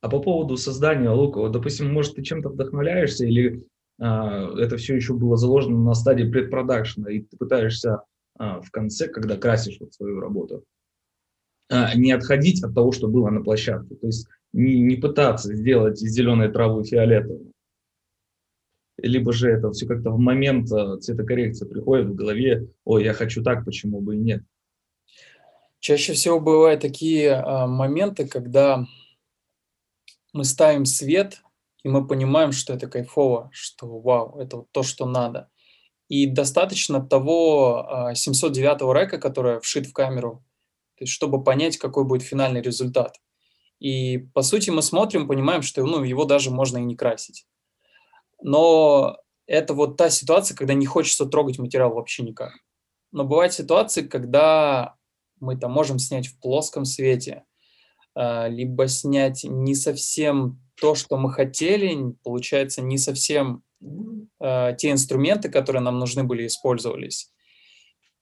А по поводу создания лука, вот, допустим, может, ты чем-то вдохновляешься, или а, это все еще было заложено на стадии предпродакшена, и ты пытаешься а, в конце, когда красишь вот свою работу, а, не отходить от того, что было на площадке, то есть не, не пытаться сделать из зеленой травы фиолетовую, либо же это все как-то в момент цветокоррекции приходит в голове, ой, я хочу так, почему бы и нет. Чаще всего бывают такие а, моменты, когда мы ставим свет, и мы понимаем, что это кайфово, что вау, это вот то, что надо. И достаточно того а, семьсот девятого река, который вшит в камеру, то есть, чтобы понять, какой будет финальный результат. И по сути мы смотрим, понимаем, что ну, его даже можно и не красить. Но это вот та ситуация, когда не хочется трогать материал вообще никак. Но бывают ситуации, когда мы там можем снять в плоском свете, либо снять не совсем то, что мы хотели, получается, не совсем те инструменты, которые нам нужны были, использовались.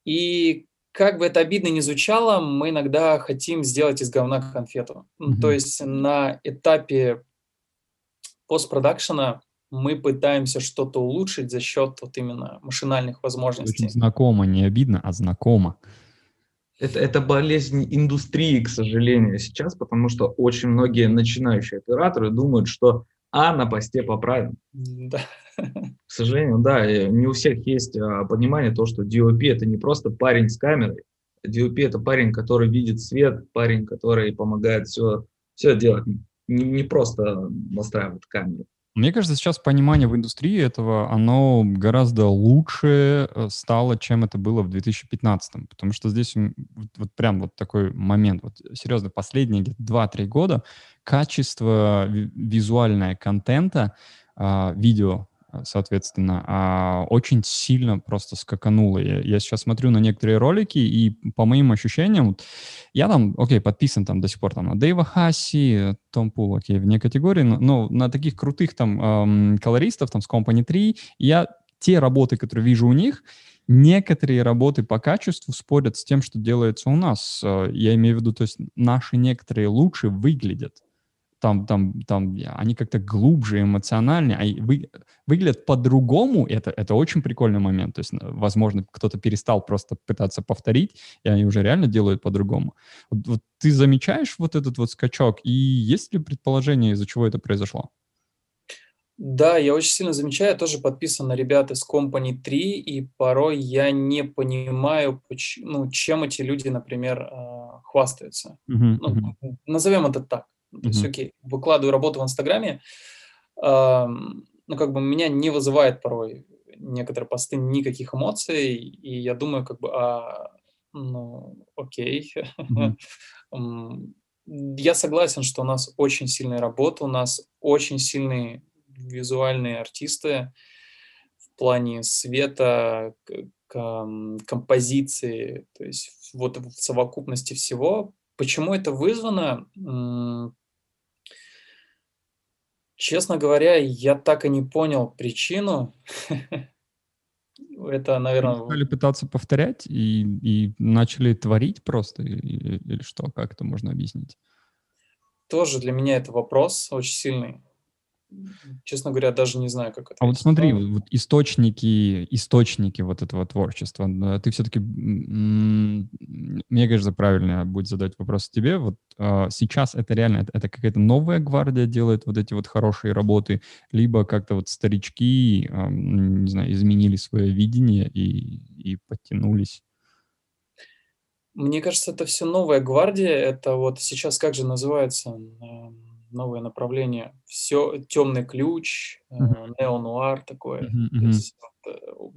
И как бы это обидно ни звучало, мы иногда хотим сделать из говна конфету. Mm-hmm. То есть на этапе постпродакшена мы пытаемся что-то улучшить за счет вот именно машинальных возможностей. Очень знакомо, не обидно, а знакомо. Это, это болезнь индустрии, к сожалению, сейчас, потому что очень многие начинающие операторы думают, что «а, на посте поправим». Да. К сожалению, да, не у всех есть понимание того, что ди о пи – это не просто парень с камерой. ди о пи – это парень, который видит свет, парень, который помогает все, все делать, не, не просто настраивает камеру. Мне кажется, сейчас понимание в индустрии этого, оно гораздо лучше стало, чем это было в две тысячи пятнадцатом. Потому что здесь вот, вот прям вот такой момент. Вот, серьезно, последние где-то два-три года качество визуальное контента, видео, соответственно, очень сильно просто скакануло. Я, я сейчас смотрю на некоторые ролики, и по моим ощущениям, вот, я там, окей, подписан там до сих пор там, на Дэйва Хасси, Том Пул, окей, вне категории, но, но на таких крутых там эм, колористов там с Company три, я те работы, которые вижу у них, некоторые работы по качеству спорят с тем, что делается у нас. Я имею в виду, то есть наши некоторые лучше выглядят. Там, там, там, они как-то глубже, эмоциональнее, а вы, выглядят по-другому, это, это очень прикольный момент, то есть, возможно, кто-то перестал просто пытаться повторить, и они уже реально делают по-другому. Вот, вот ты замечаешь вот этот вот скачок, и есть ли предположение, из-за чего это произошло? Да, я очень сильно замечаю, я тоже подписан на ребят из Company три, и порой я не понимаю, почему, ну, чем эти люди, например, хвастаются. Uh-huh, ну, uh-huh. Назовем это так. То есть, окей, выкладываю работу в Инстаграме, э, но как бы меня не вызывает порой некоторые посты никаких эмоций, и я думаю, как бы, а, ну, окей. Mm-hmm. Я согласен, что у нас очень сильная работа, у нас очень сильные визуальные артисты в плане света, к- к- композиции, то есть вот в совокупности всего. Почему это вызвано? Честно говоря, я так и не понял причину. Это, наверное... Вы стали пытаться повторять и, и начали творить просто? Или, или что? Как это можно объяснить? Тоже для меня это вопрос очень сильный. Честно говоря, даже не знаю, как это. А вот смотри, вот источники, источники вот этого творчества. Ты все-таки, мне кажется, правильно будет задать вопрос тебе. Вот а, сейчас это реально, это, это какая-то новая гвардия делает вот эти вот хорошие работы, либо как-то вот старички, а, не знаю, изменили свое видение и, и подтянулись? Мне кажется, это все новая гвардия. Это вот сейчас как же называется... новое направление, все темный ключ, uh-huh. неонуар такое, uh-huh. То есть,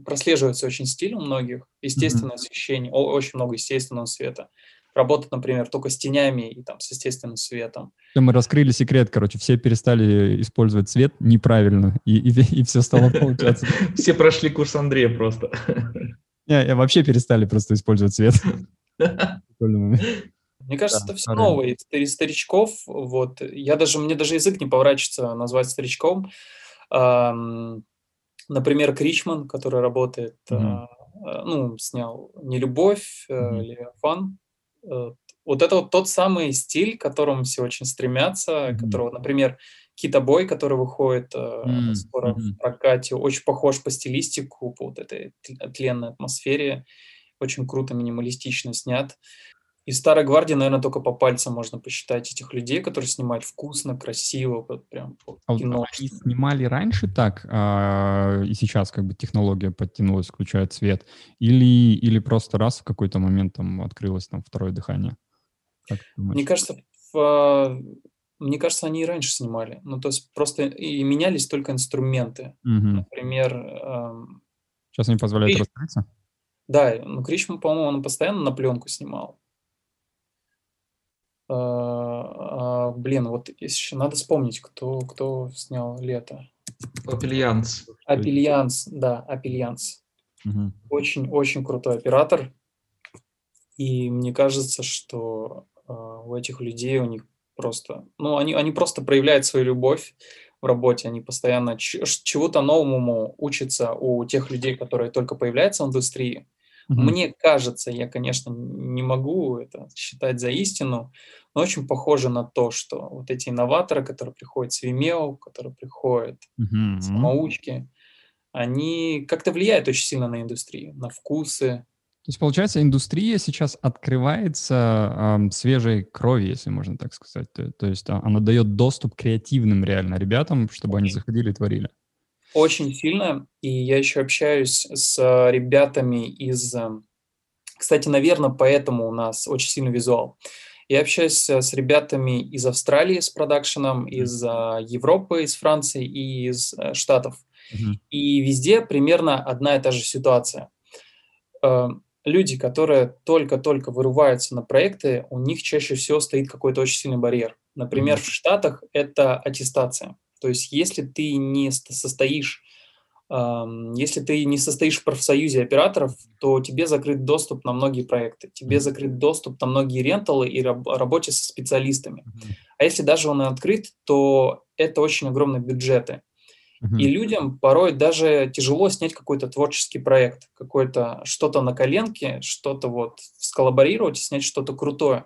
прослеживается очень стиль у многих, естественное uh-huh. освещение, очень много естественного света, работают, например, только с тенями и там с естественным светом. Мы раскрыли секрет, короче, все перестали использовать цвет неправильно, и, и, и все стало получаться. Все прошли курс Андрея просто. Я вообще перестали просто использовать цвет. Мне кажется, да, это все правильно. Новое. Из старичков, вот, я даже, мне даже язык не поворачивается назвать старичком. Эм, например, Кричман, который работает, mm-hmm. э, ну, снял «Нелюбовь», э, mm-hmm. «Левиафан». Э, вот это вот тот самый стиль, к которому все очень стремятся, mm-hmm. которого, например, «Китобой», который выходит э, mm-hmm. скоро mm-hmm. в прокате, очень похож по стилистику, по вот этой тленной атмосфере, очень круто, минималистично снят. Из старой гвардии, наверное, только по пальцам можно посчитать этих людей, которые снимают вкусно, красиво, вот прям вот, а кино. Вот, они снимали раньше так, а, и сейчас как бы технология подтянулась, включая цвет, или, или просто раз в какой-то момент там открылось там второе дыхание? Как ты думаешь? Мне кажется, в, мне кажется, они и раньше снимали. Ну, то есть просто и менялись только инструменты. Угу. Например... Сейчас они позволяют Крич... раскрыться? Да, ну Кричман, по-моему, он постоянно на пленку снимал. А, блин, вот еще надо вспомнить, кто, кто снял «Лето». Апельянс. Апельянс, да, Апельянс. Угу. Очень-очень крутой оператор. И мне кажется, что а, у этих людей, у них просто... Ну, они, они просто проявляют свою любовь в работе. Они постоянно ч- чего-то новому учатся у тех людей, которые только появляются в индустрии. Mm-hmm. Мне кажется, я, конечно, не могу это считать за истину, но очень похоже на то, что вот эти инноваторы, которые приходят с Vimeo, которые приходят mm-hmm. с самоучки, они как-то влияют очень сильно на индустрию, на вкусы. То есть, получается, индустрия сейчас открывается э, свежей кровью, если можно так сказать. То, то есть она дает доступ к креативным реально ребятам, чтобы okay. они заходили и творили. Очень сильно, и я еще общаюсь с ребятами из... Кстати, наверное, поэтому у нас очень сильный визуал. Я общаюсь с ребятами из Австралии, с продакшеном, из Европы, из Франции и из Штатов. Mm-hmm. И везде примерно одна и та же ситуация. Люди, которые только-только вырываются на проекты, у них чаще всего стоит какой-то очень сильный барьер. Например, mm-hmm. в Штатах это аттестация. То есть, если ты не состоишь, э, если ты не состоишь в профсоюзе операторов, то тебе закрыт доступ на многие проекты, тебе закрыт доступ на многие ренталы и раб- работе со специалистами. Uh-huh. А если даже он открыт, то это очень огромные бюджеты. Uh-huh. И людям порой даже тяжело снять какой-то творческий проект, какое-то что-то на коленке, что-то вот сколлаборировать и снять что-то крутое.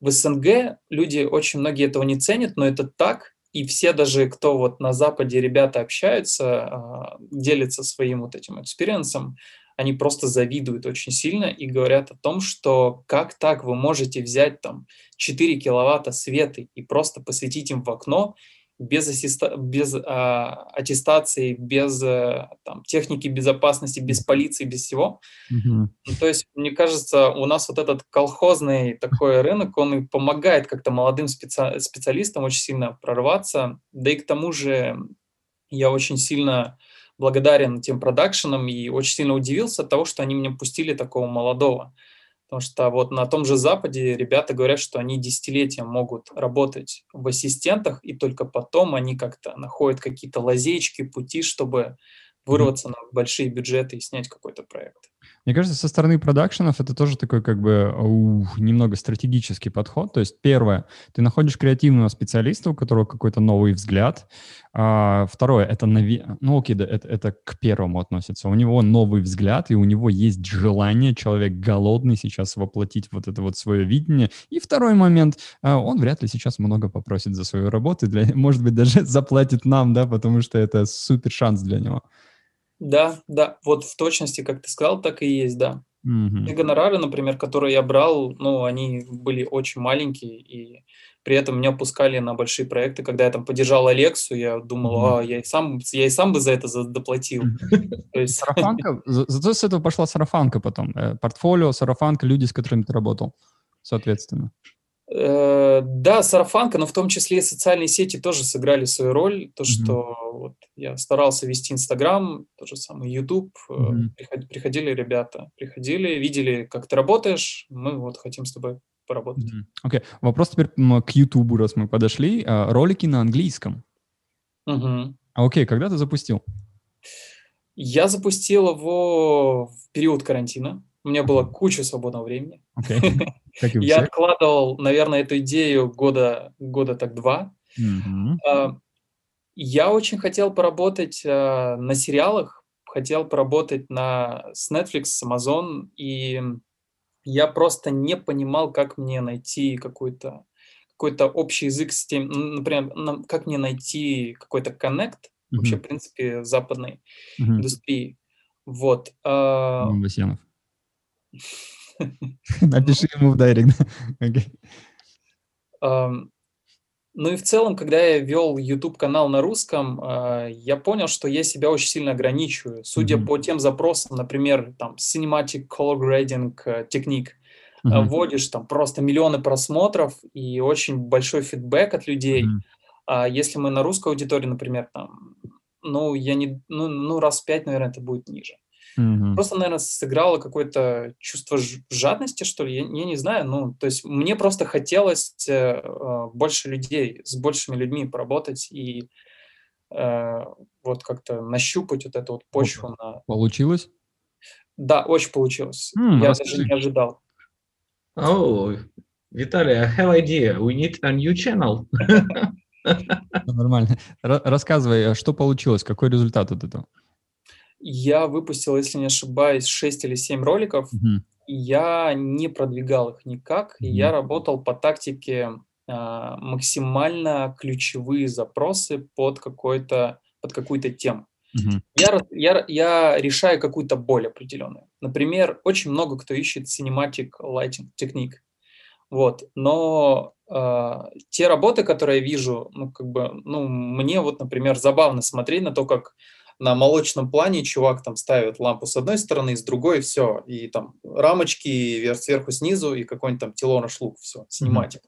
В СНГ люди очень многие этого не ценят, но это так. И все даже, кто вот на Западе, ребята общаются, делятся своим вот этим экспириенсом, они просто завидуют очень сильно и говорят о том, что как так вы можете взять там четыре киловатта света и просто посветить им в окно без, ассиста... без а, аттестации, без а, там, техники безопасности, без полиции, без всего. Mm-hmm. Ну, то есть, мне кажется, у нас вот этот колхозный такой рынок, он и помогает как-то молодым специ... специалистам очень сильно прорваться. Да и к тому же я очень сильно благодарен тем продакшенам и очень сильно удивился от того, что они меня пустили такого молодого. Потому что вот на том же Западе ребята говорят, что они десятилетия могут работать в ассистентах, и только потом они как-то находят какие-то лазейки, пути, чтобы вырваться mm-hmm. на большие бюджеты и снять какой-то проект. Мне кажется, со стороны продакшенов это тоже такой как бы ух, немного стратегический подход. То есть первое, ты находишь креативного специалиста, у которого какой-то новый взгляд. А, второе, это, нави... ну окей, да, это, это к первому относится. У него новый взгляд, и у него есть желание, человек голодный сейчас воплотить вот это вот свое видение. И второй момент, он вряд ли сейчас много попросит за свою работу, для... может быть, даже заплатит нам, да, потому что это супер шанс для него. Да, да, вот в точности, как ты сказал, так и есть, да. Mm-hmm. И гонорары, например, которые я брал, ну, они были очень маленькие, и при этом меня пускали на большие проекты. Когда я там поддержал Алексу, я думал, mm-hmm. а, я и сам, я и сам бы за это доплатил. Сарафанка, зато с этого пошла сарафанка потом, портфолио, сарафанка, люди, с которыми ты работал, соответственно. Да, сарафанка, но в том числе и социальные сети тоже сыграли свою роль. То, mm-hmm. что вот, я старался вести Инстаграм, тот же самый Ютуб. Mm-hmm. Приходили ребята, приходили, видели, как ты работаешь, мы вот хотим с тобой поработать. Окей, mm-hmm. okay. Вопрос теперь к Ютубу, раз мы подошли. Ролики на английском. Окей, mm-hmm. okay, когда ты запустил? Я запустил его в период карантина. У меня была куча свободного времени. Okay. Я откладывал, наверное, эту идею года, года так два. Mm-hmm. Я очень хотел поработать на сериалах, хотел поработать на, с Netflix, с Amazon, и я просто не понимал, как мне найти какой-то, какой-то общий язык с тем, например, как мне найти какой-то коннект, mm-hmm. вообще, в принципе, западной mm-hmm. индустрии. Вот. Басянов. Напиши ему в дайрект. Ну и в целом, когда я вел YouTube-канал на русском, я понял, что я себя очень сильно ограничиваю. Судя mm-hmm. по тем запросам, например, там, cinematic color grading техник, mm-hmm. вводишь там просто миллионы просмотров и очень большой фидбэк от людей. Mm-hmm. Если мы на русской аудитории, например, там, ну, я не, ну, ну раз в пять, наверное, это будет ниже. Mm-hmm. Просто, наверное, сыграло какое-то чувство жадности, что ли, я, я не знаю. Ну, то есть мне просто хотелось э, больше людей, с большими людьми поработать и э, вот как-то нащупать вот эту вот почву. О, на... Получилось? Да, очень получилось. Mm, я расскажи. Даже не ожидал. Oh, Виталий, I have idea. We need a new channel. Нормально. Р- рассказывай, что получилось, какой результат от этого? Я выпустил, если не ошибаюсь, шесть или семь роликов. Mm-hmm. Я не продвигал их никак. Mm-hmm. Я работал по тактике э, максимально ключевые запросы под, какой-то, под какую-то тему. Mm-hmm. Я, я, я решаю какую-то боль определенную. Например, очень много кто ищет cinematic lighting technique. Вот. Но э, те работы, которые я вижу, ну, как бы, ну, мне, вот, например, забавно смотреть на то, как на молочном плане чувак там ставит лампу с одной стороны, с другой, все. И там рамочки вверх, сверху, снизу, и какой-нибудь там Телораж Лук, все, снимать. Mm-hmm.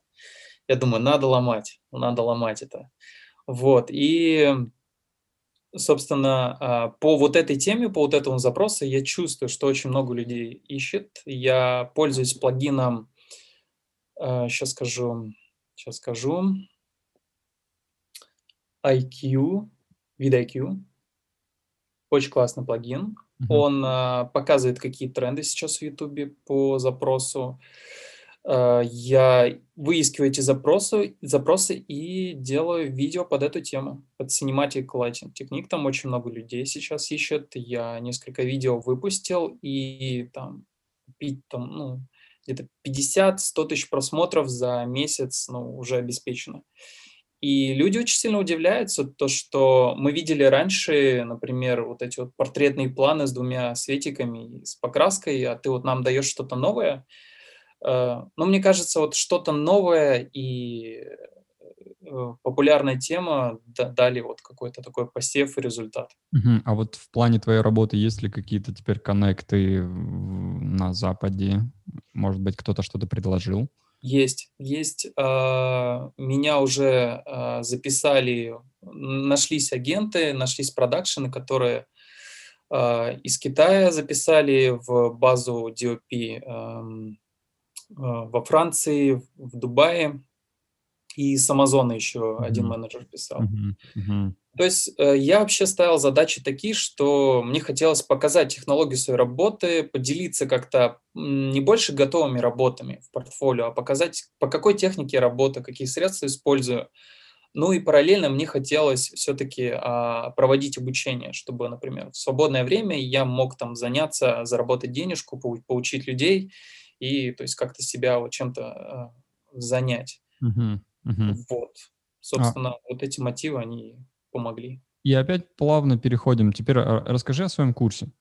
Я думаю, надо ломать, надо ломать это. Вот, и, собственно, по вот этой теме, по вот этому запросу я чувствую, что очень много людей ищет. Я пользуюсь плагином, сейчас скажу, сейчас скажу, ай кью, вид ай кью. Очень классный плагин. Uh-huh. Он а, показывает, какие тренды сейчас в Ютубе по запросу. А, я выискиваю эти запросы, запросы и делаю видео под эту тему, под cinematic lighting technique. Там очень много людей сейчас ищет. Я несколько видео выпустил, и там, там ну, где-то пятьдесят-сто тысяч просмотров за месяц ну, уже обеспечено. И люди очень сильно удивляются, то, что мы видели раньше, например, вот эти вот портретные планы с двумя светиками, с покраской, а ты вот нам даешь что-то новое. Но мне кажется, вот что-то новое и популярная тема дали вот какой-то такой посев и результат. Uh-huh. А вот в плане твоей работы есть ли какие-то теперь коннекты на Западе? Может быть, кто-то что-то предложил? Есть, есть. Меня уже записали, нашлись агенты, нашлись продакшены, которые из Китая записали в базу ди эл пи во Франции, в Дубае, и с Амазона еще mm-hmm. один менеджер писал. Mm-hmm. Mm-hmm. То есть я вообще ставил задачи такие, что мне хотелось показать технологию своей работы, поделиться как-то не больше готовыми работами в портфолио, а показать, по какой технике я работаю, какие средства использую. Ну и параллельно мне хотелось все-таки а, проводить обучение, чтобы, например, в свободное время я мог там заняться, заработать денежку, поучить людей и то есть как-то себя вот чем-то а, занять. Mm-hmm. Mm-hmm. Вот. Собственно, ah. вот эти мотивы, они... помогли. И опять плавно переходим. Теперь расскажи о своем курсе.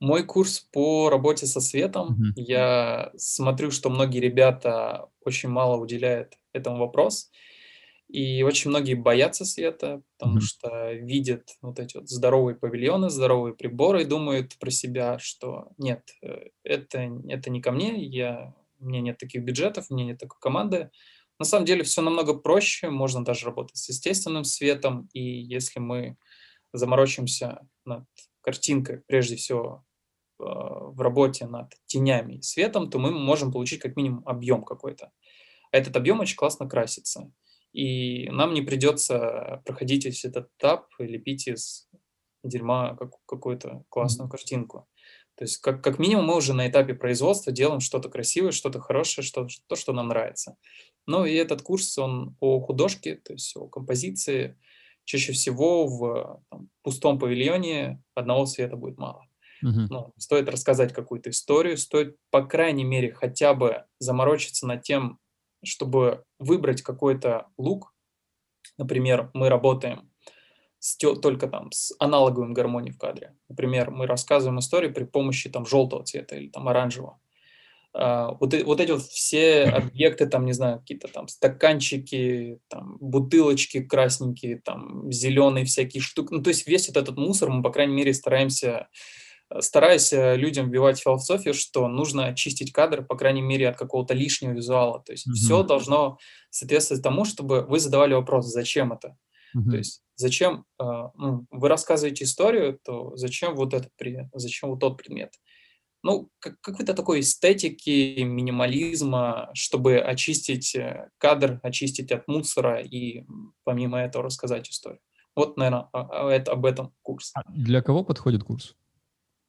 Мой курс по работе со светом. Uh-huh. Я смотрю, что многие ребята очень мало уделяют этому вопросу. И очень многие боятся света, потому uh-huh. что видят вот эти вот здоровые павильоны, здоровые приборы и думают про себя, что нет, это, это не ко мне, я, у меня нет таких бюджетов, у меня нет такой команды. На самом деле все намного проще, можно даже работать с естественным светом, и если мы заморочимся над картинкой, прежде всего э, в работе над тенями и светом, то мы можем получить как минимум объем какой-то. Этот объем очень классно красится. и нам не придется проходить весь этот этап и лепить из дерьма как, какую-то классную mm-hmm. картинку. То есть как, как минимум мы уже на этапе производства делаем что-то красивое, что-то хорошее, что-то, то, что нам нравится. Ну и этот курс, он о художке, то есть о композиции. Чаще всего в там, пустом павильоне одного света будет мало. Uh-huh. Ну, стоит рассказать какую-то историю, стоит, по крайней мере, хотя бы заморочиться над тем, чтобы выбрать какой-то лук. Например, мы работаем с, только там, с аналоговым гармонией в кадре. Например, мы рассказываем историю при помощи там, желтого цвета или там, оранжевого. Uh, вот, вот эти вот все объекты, там, не знаю, какие-то там стаканчики, там, бутылочки красненькие, там, зеленые всякие штуки. Ну, то есть весь вот этот мусор мы, по крайней мере, стараемся, стараясь людям вбивать философию, что нужно очистить кадр, по крайней мере, от какого-то лишнего визуала. То есть mm-hmm. все должно соответствовать тому, чтобы вы задавали вопрос, зачем это? Mm-hmm. То есть зачем э, ну, вы рассказываете историю, то зачем вот этот предмет, зачем вот тот предмет? Ну, как, какой-то такой эстетики, минимализма, чтобы очистить кадр, очистить от мусора и помимо этого рассказать историю. Вот, наверное, это, об этом курс. А для кого подходит курс?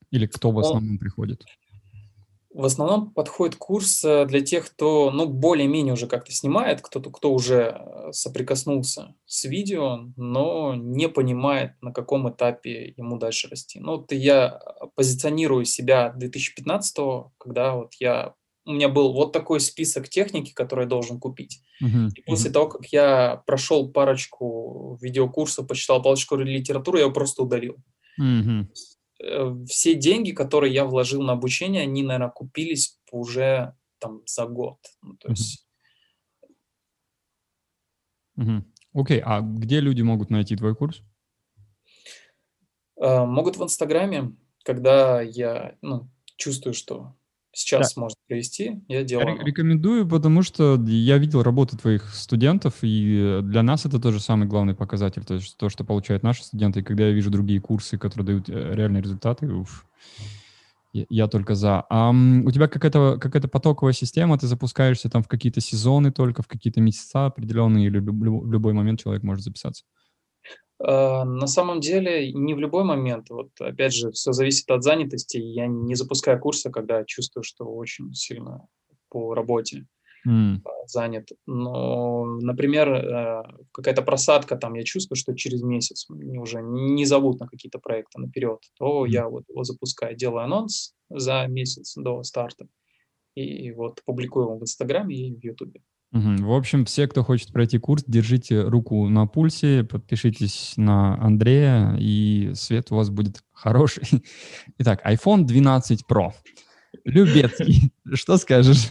Или кто в основном Он, приходит? В основном подходит курс для тех, кто, ну, более-менее уже как-то снимает, кто-то, кто уже соприкоснулся с видео, но не понимает, на каком этапе ему дальше расти. Ну, вот я позиционирую себя две тысячи пятнадцатого, когда вот я, у меня был вот такой список техники, который я должен купить. Uh-huh. И после uh-huh. того, как я прошел парочку видеокурсов, почитал парочку литературы, я его просто удалил. Uh-huh. Все деньги, которые я вложил на обучение, они, наверное, купились уже там за год. Ну, то есть... mm-hmm. Окей, а где люди могут найти твой курс? Uh, могут в Инстаграме, когда я ну, чувствую, что сейчас да. может привести, я делаю. Рекомендую, потому что я видел работы твоих студентов, и для нас это тоже самый главный показатель, то есть то, что получают наши студенты. И когда я вижу другие курсы, которые дают реальные результаты, уф, я, я только за. А у тебя какая-то, какая-то потоковая система, ты запускаешься там в какие-то сезоны только, в какие-то месяца определенные, или в любой момент человек может записаться? На самом деле, не в любой момент. Вот, опять же, все зависит от занятости. Я не запускаю курсы, когда чувствую, что очень сильно по работе mm. занят. Но, например, какая-то просадка, там я чувствую, что через месяц меня уже не зовут на какие-то проекты наперед. То mm. я вот его запускаю, делаю анонс за месяц до старта. И вот публикую его в Инстаграме и в Ютубе. В общем, все, кто хочет пройти курс, держите руку на пульсе, подпишитесь на Андрея, и свет у вас будет хороший. Итак, айфон двенадцать про. Любецкий, что скажешь?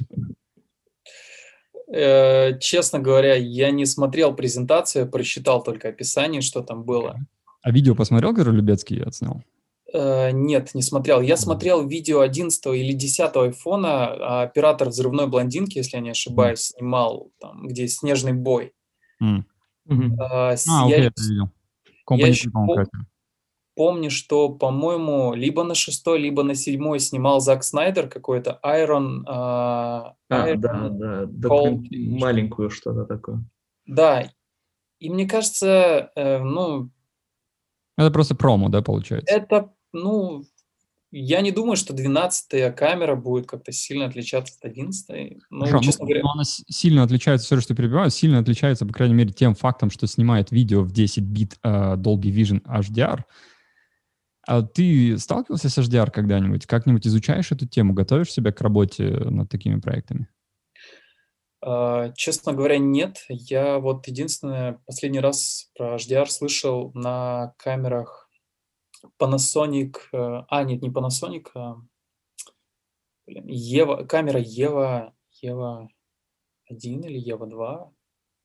Честно говоря, я не смотрел презентацию, прочитал только описание, что там было. А видео посмотрел, который Любецкий отснял? Нет, не смотрел. Я смотрел видео одиннадцатого или десятого айфона. Оператор «Взрывной блондинки», если я не ошибаюсь, снимал, там, где снежный бой. Mm. Mm-hmm. А, а, я окей, это видел. Company три, по-моему, помню, что, по-моему, либо на шестой, либо на седьмой снимал Зак Снайдер какой-то Iron. А, Iron да, да, да. Маленькую что-то такое. Да. И мне кажется, ну... Это просто промо, да, получается? Это... Ну, я не думаю, что двенадцатая камера будет как-то сильно отличаться от одиннадцатой. Ну, Хорошо, честно говоря... она сильно отличается, все, что я перебиваю, сильно отличается, по крайней мере, тем фактом, что снимает видео в десять бит uh, Dolby Vision эйч ди ар. А ты сталкивался с эйч ди ар когда-нибудь? Как-нибудь изучаешь эту тему? Готовишь себя к работе над такими проектами? Uh, честно говоря, нет. Я вот единственное, последний раз про эйч ди ар слышал на камерах Panasonic, а нет, не Panasonic, а, блин, Ева, камера Ева, Ева один или Ева два.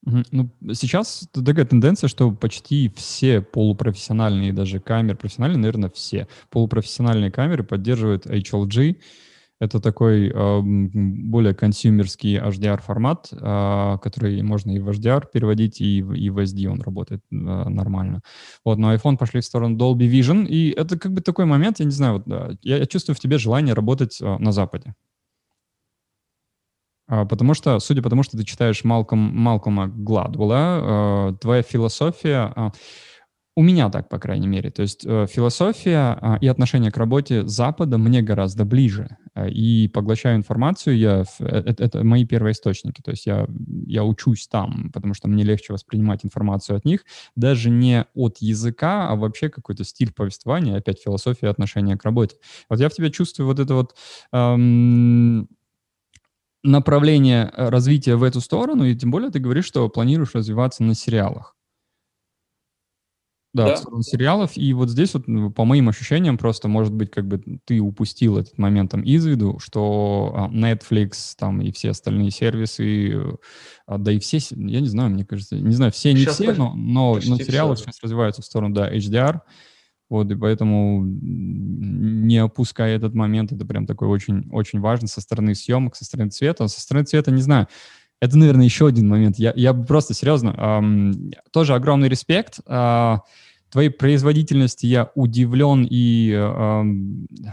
Ну, сейчас такая тенденция, что почти все полупрофессиональные даже камеры, профессиональные, наверное, все полупрофессиональные камеры поддерживают эйч эл джи. Это такой э, более консюмерский эйч ди ар формат, э, который можно и в эйч ди ар переводить, и в, и в эс ди он работает э, нормально. Вот, но iPhone пошли в сторону Dolby Vision, и это как бы такой момент, я не знаю, вот, я, я чувствую в тебе желание работать э, на Западе. Потому что, судя по тому, что ты читаешь Малком, Малкома Гладуэлла, твоя философия, у меня так, по крайней мере, то есть философия и отношение к работе Запада мне гораздо ближе. И поглощаю информацию, я, это, это мои первоисточники, то есть я, я учусь там, потому что мне легче воспринимать информацию от них, даже не от языка, а вообще какой-то стиль повествования, опять философия отношения к работе. Вот я в тебе чувствую вот это вот... Эм... направление развития в эту сторону, и тем более ты говоришь, что планируешь развиваться на сериалах. Да, да. В сторону сериалов. И вот здесь вот, по моим ощущениям, просто, может быть, как бы ты упустил этот момент там из виду, что Netflix там и все остальные сервисы, да и все, я не знаю, мне кажется, не знаю, все, не сейчас все, но, но, но сериалы все сейчас развиваются в сторону, да, эйч ди ар. Вот, и поэтому, не опуская этот момент, это прям такой очень, очень важно со стороны съемок, со стороны цвета. Со стороны цвета, не знаю, это, наверное, еще один момент. Я, я просто серьезно, эм, тоже огромный респект. Э, твоей производительности я удивлен и э, э,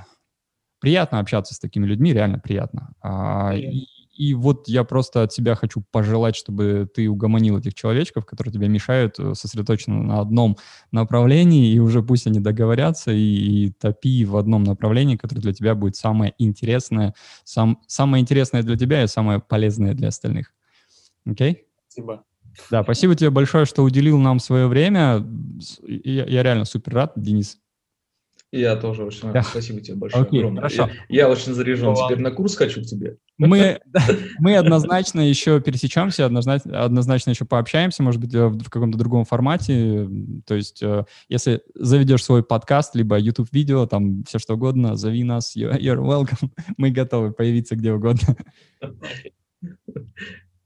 приятно общаться с такими людьми, реально приятно. Э, и, и вот я просто от себя хочу пожелать, чтобы ты угомонил этих человечков, которые тебе мешают, сосредоточенно на одном направлении, и уже пусть они договорятся, и, и топи в одном направлении, которое для тебя будет самое интересное, сам, самое интересное для тебя и самое полезное для остальных. Окей? Okay? Спасибо. Да, спасибо тебе большое, что уделил нам свое время. Я, я реально супер рад, Денис. Я тоже очень рад. Да. Спасибо тебе большое. Окей, огромное. Хорошо. Я, я очень заряжен. Теперь на курс хочу к тебе. Мы, мы однозначно еще пересечемся, однозначно, однозначно еще пообщаемся, может быть, в каком-то другом формате. То есть, если заведешь свой подкаст, либо YouTube-видео, там все что угодно, зови нас, you're welcome. Мы готовы появиться где угодно.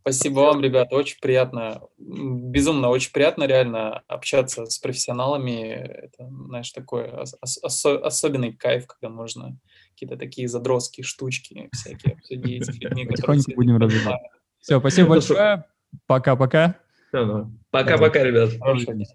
Спасибо вам, ребята, очень приятно, безумно, очень приятно реально общаться с профессионалами, это, знаешь, такой ос- ос- особенный кайф, когда можно какие-то такие задротские штучки всякие обсудить. Потихоньку будем развивать. Все, спасибо большое, пока-пока. Пока-пока, ребят.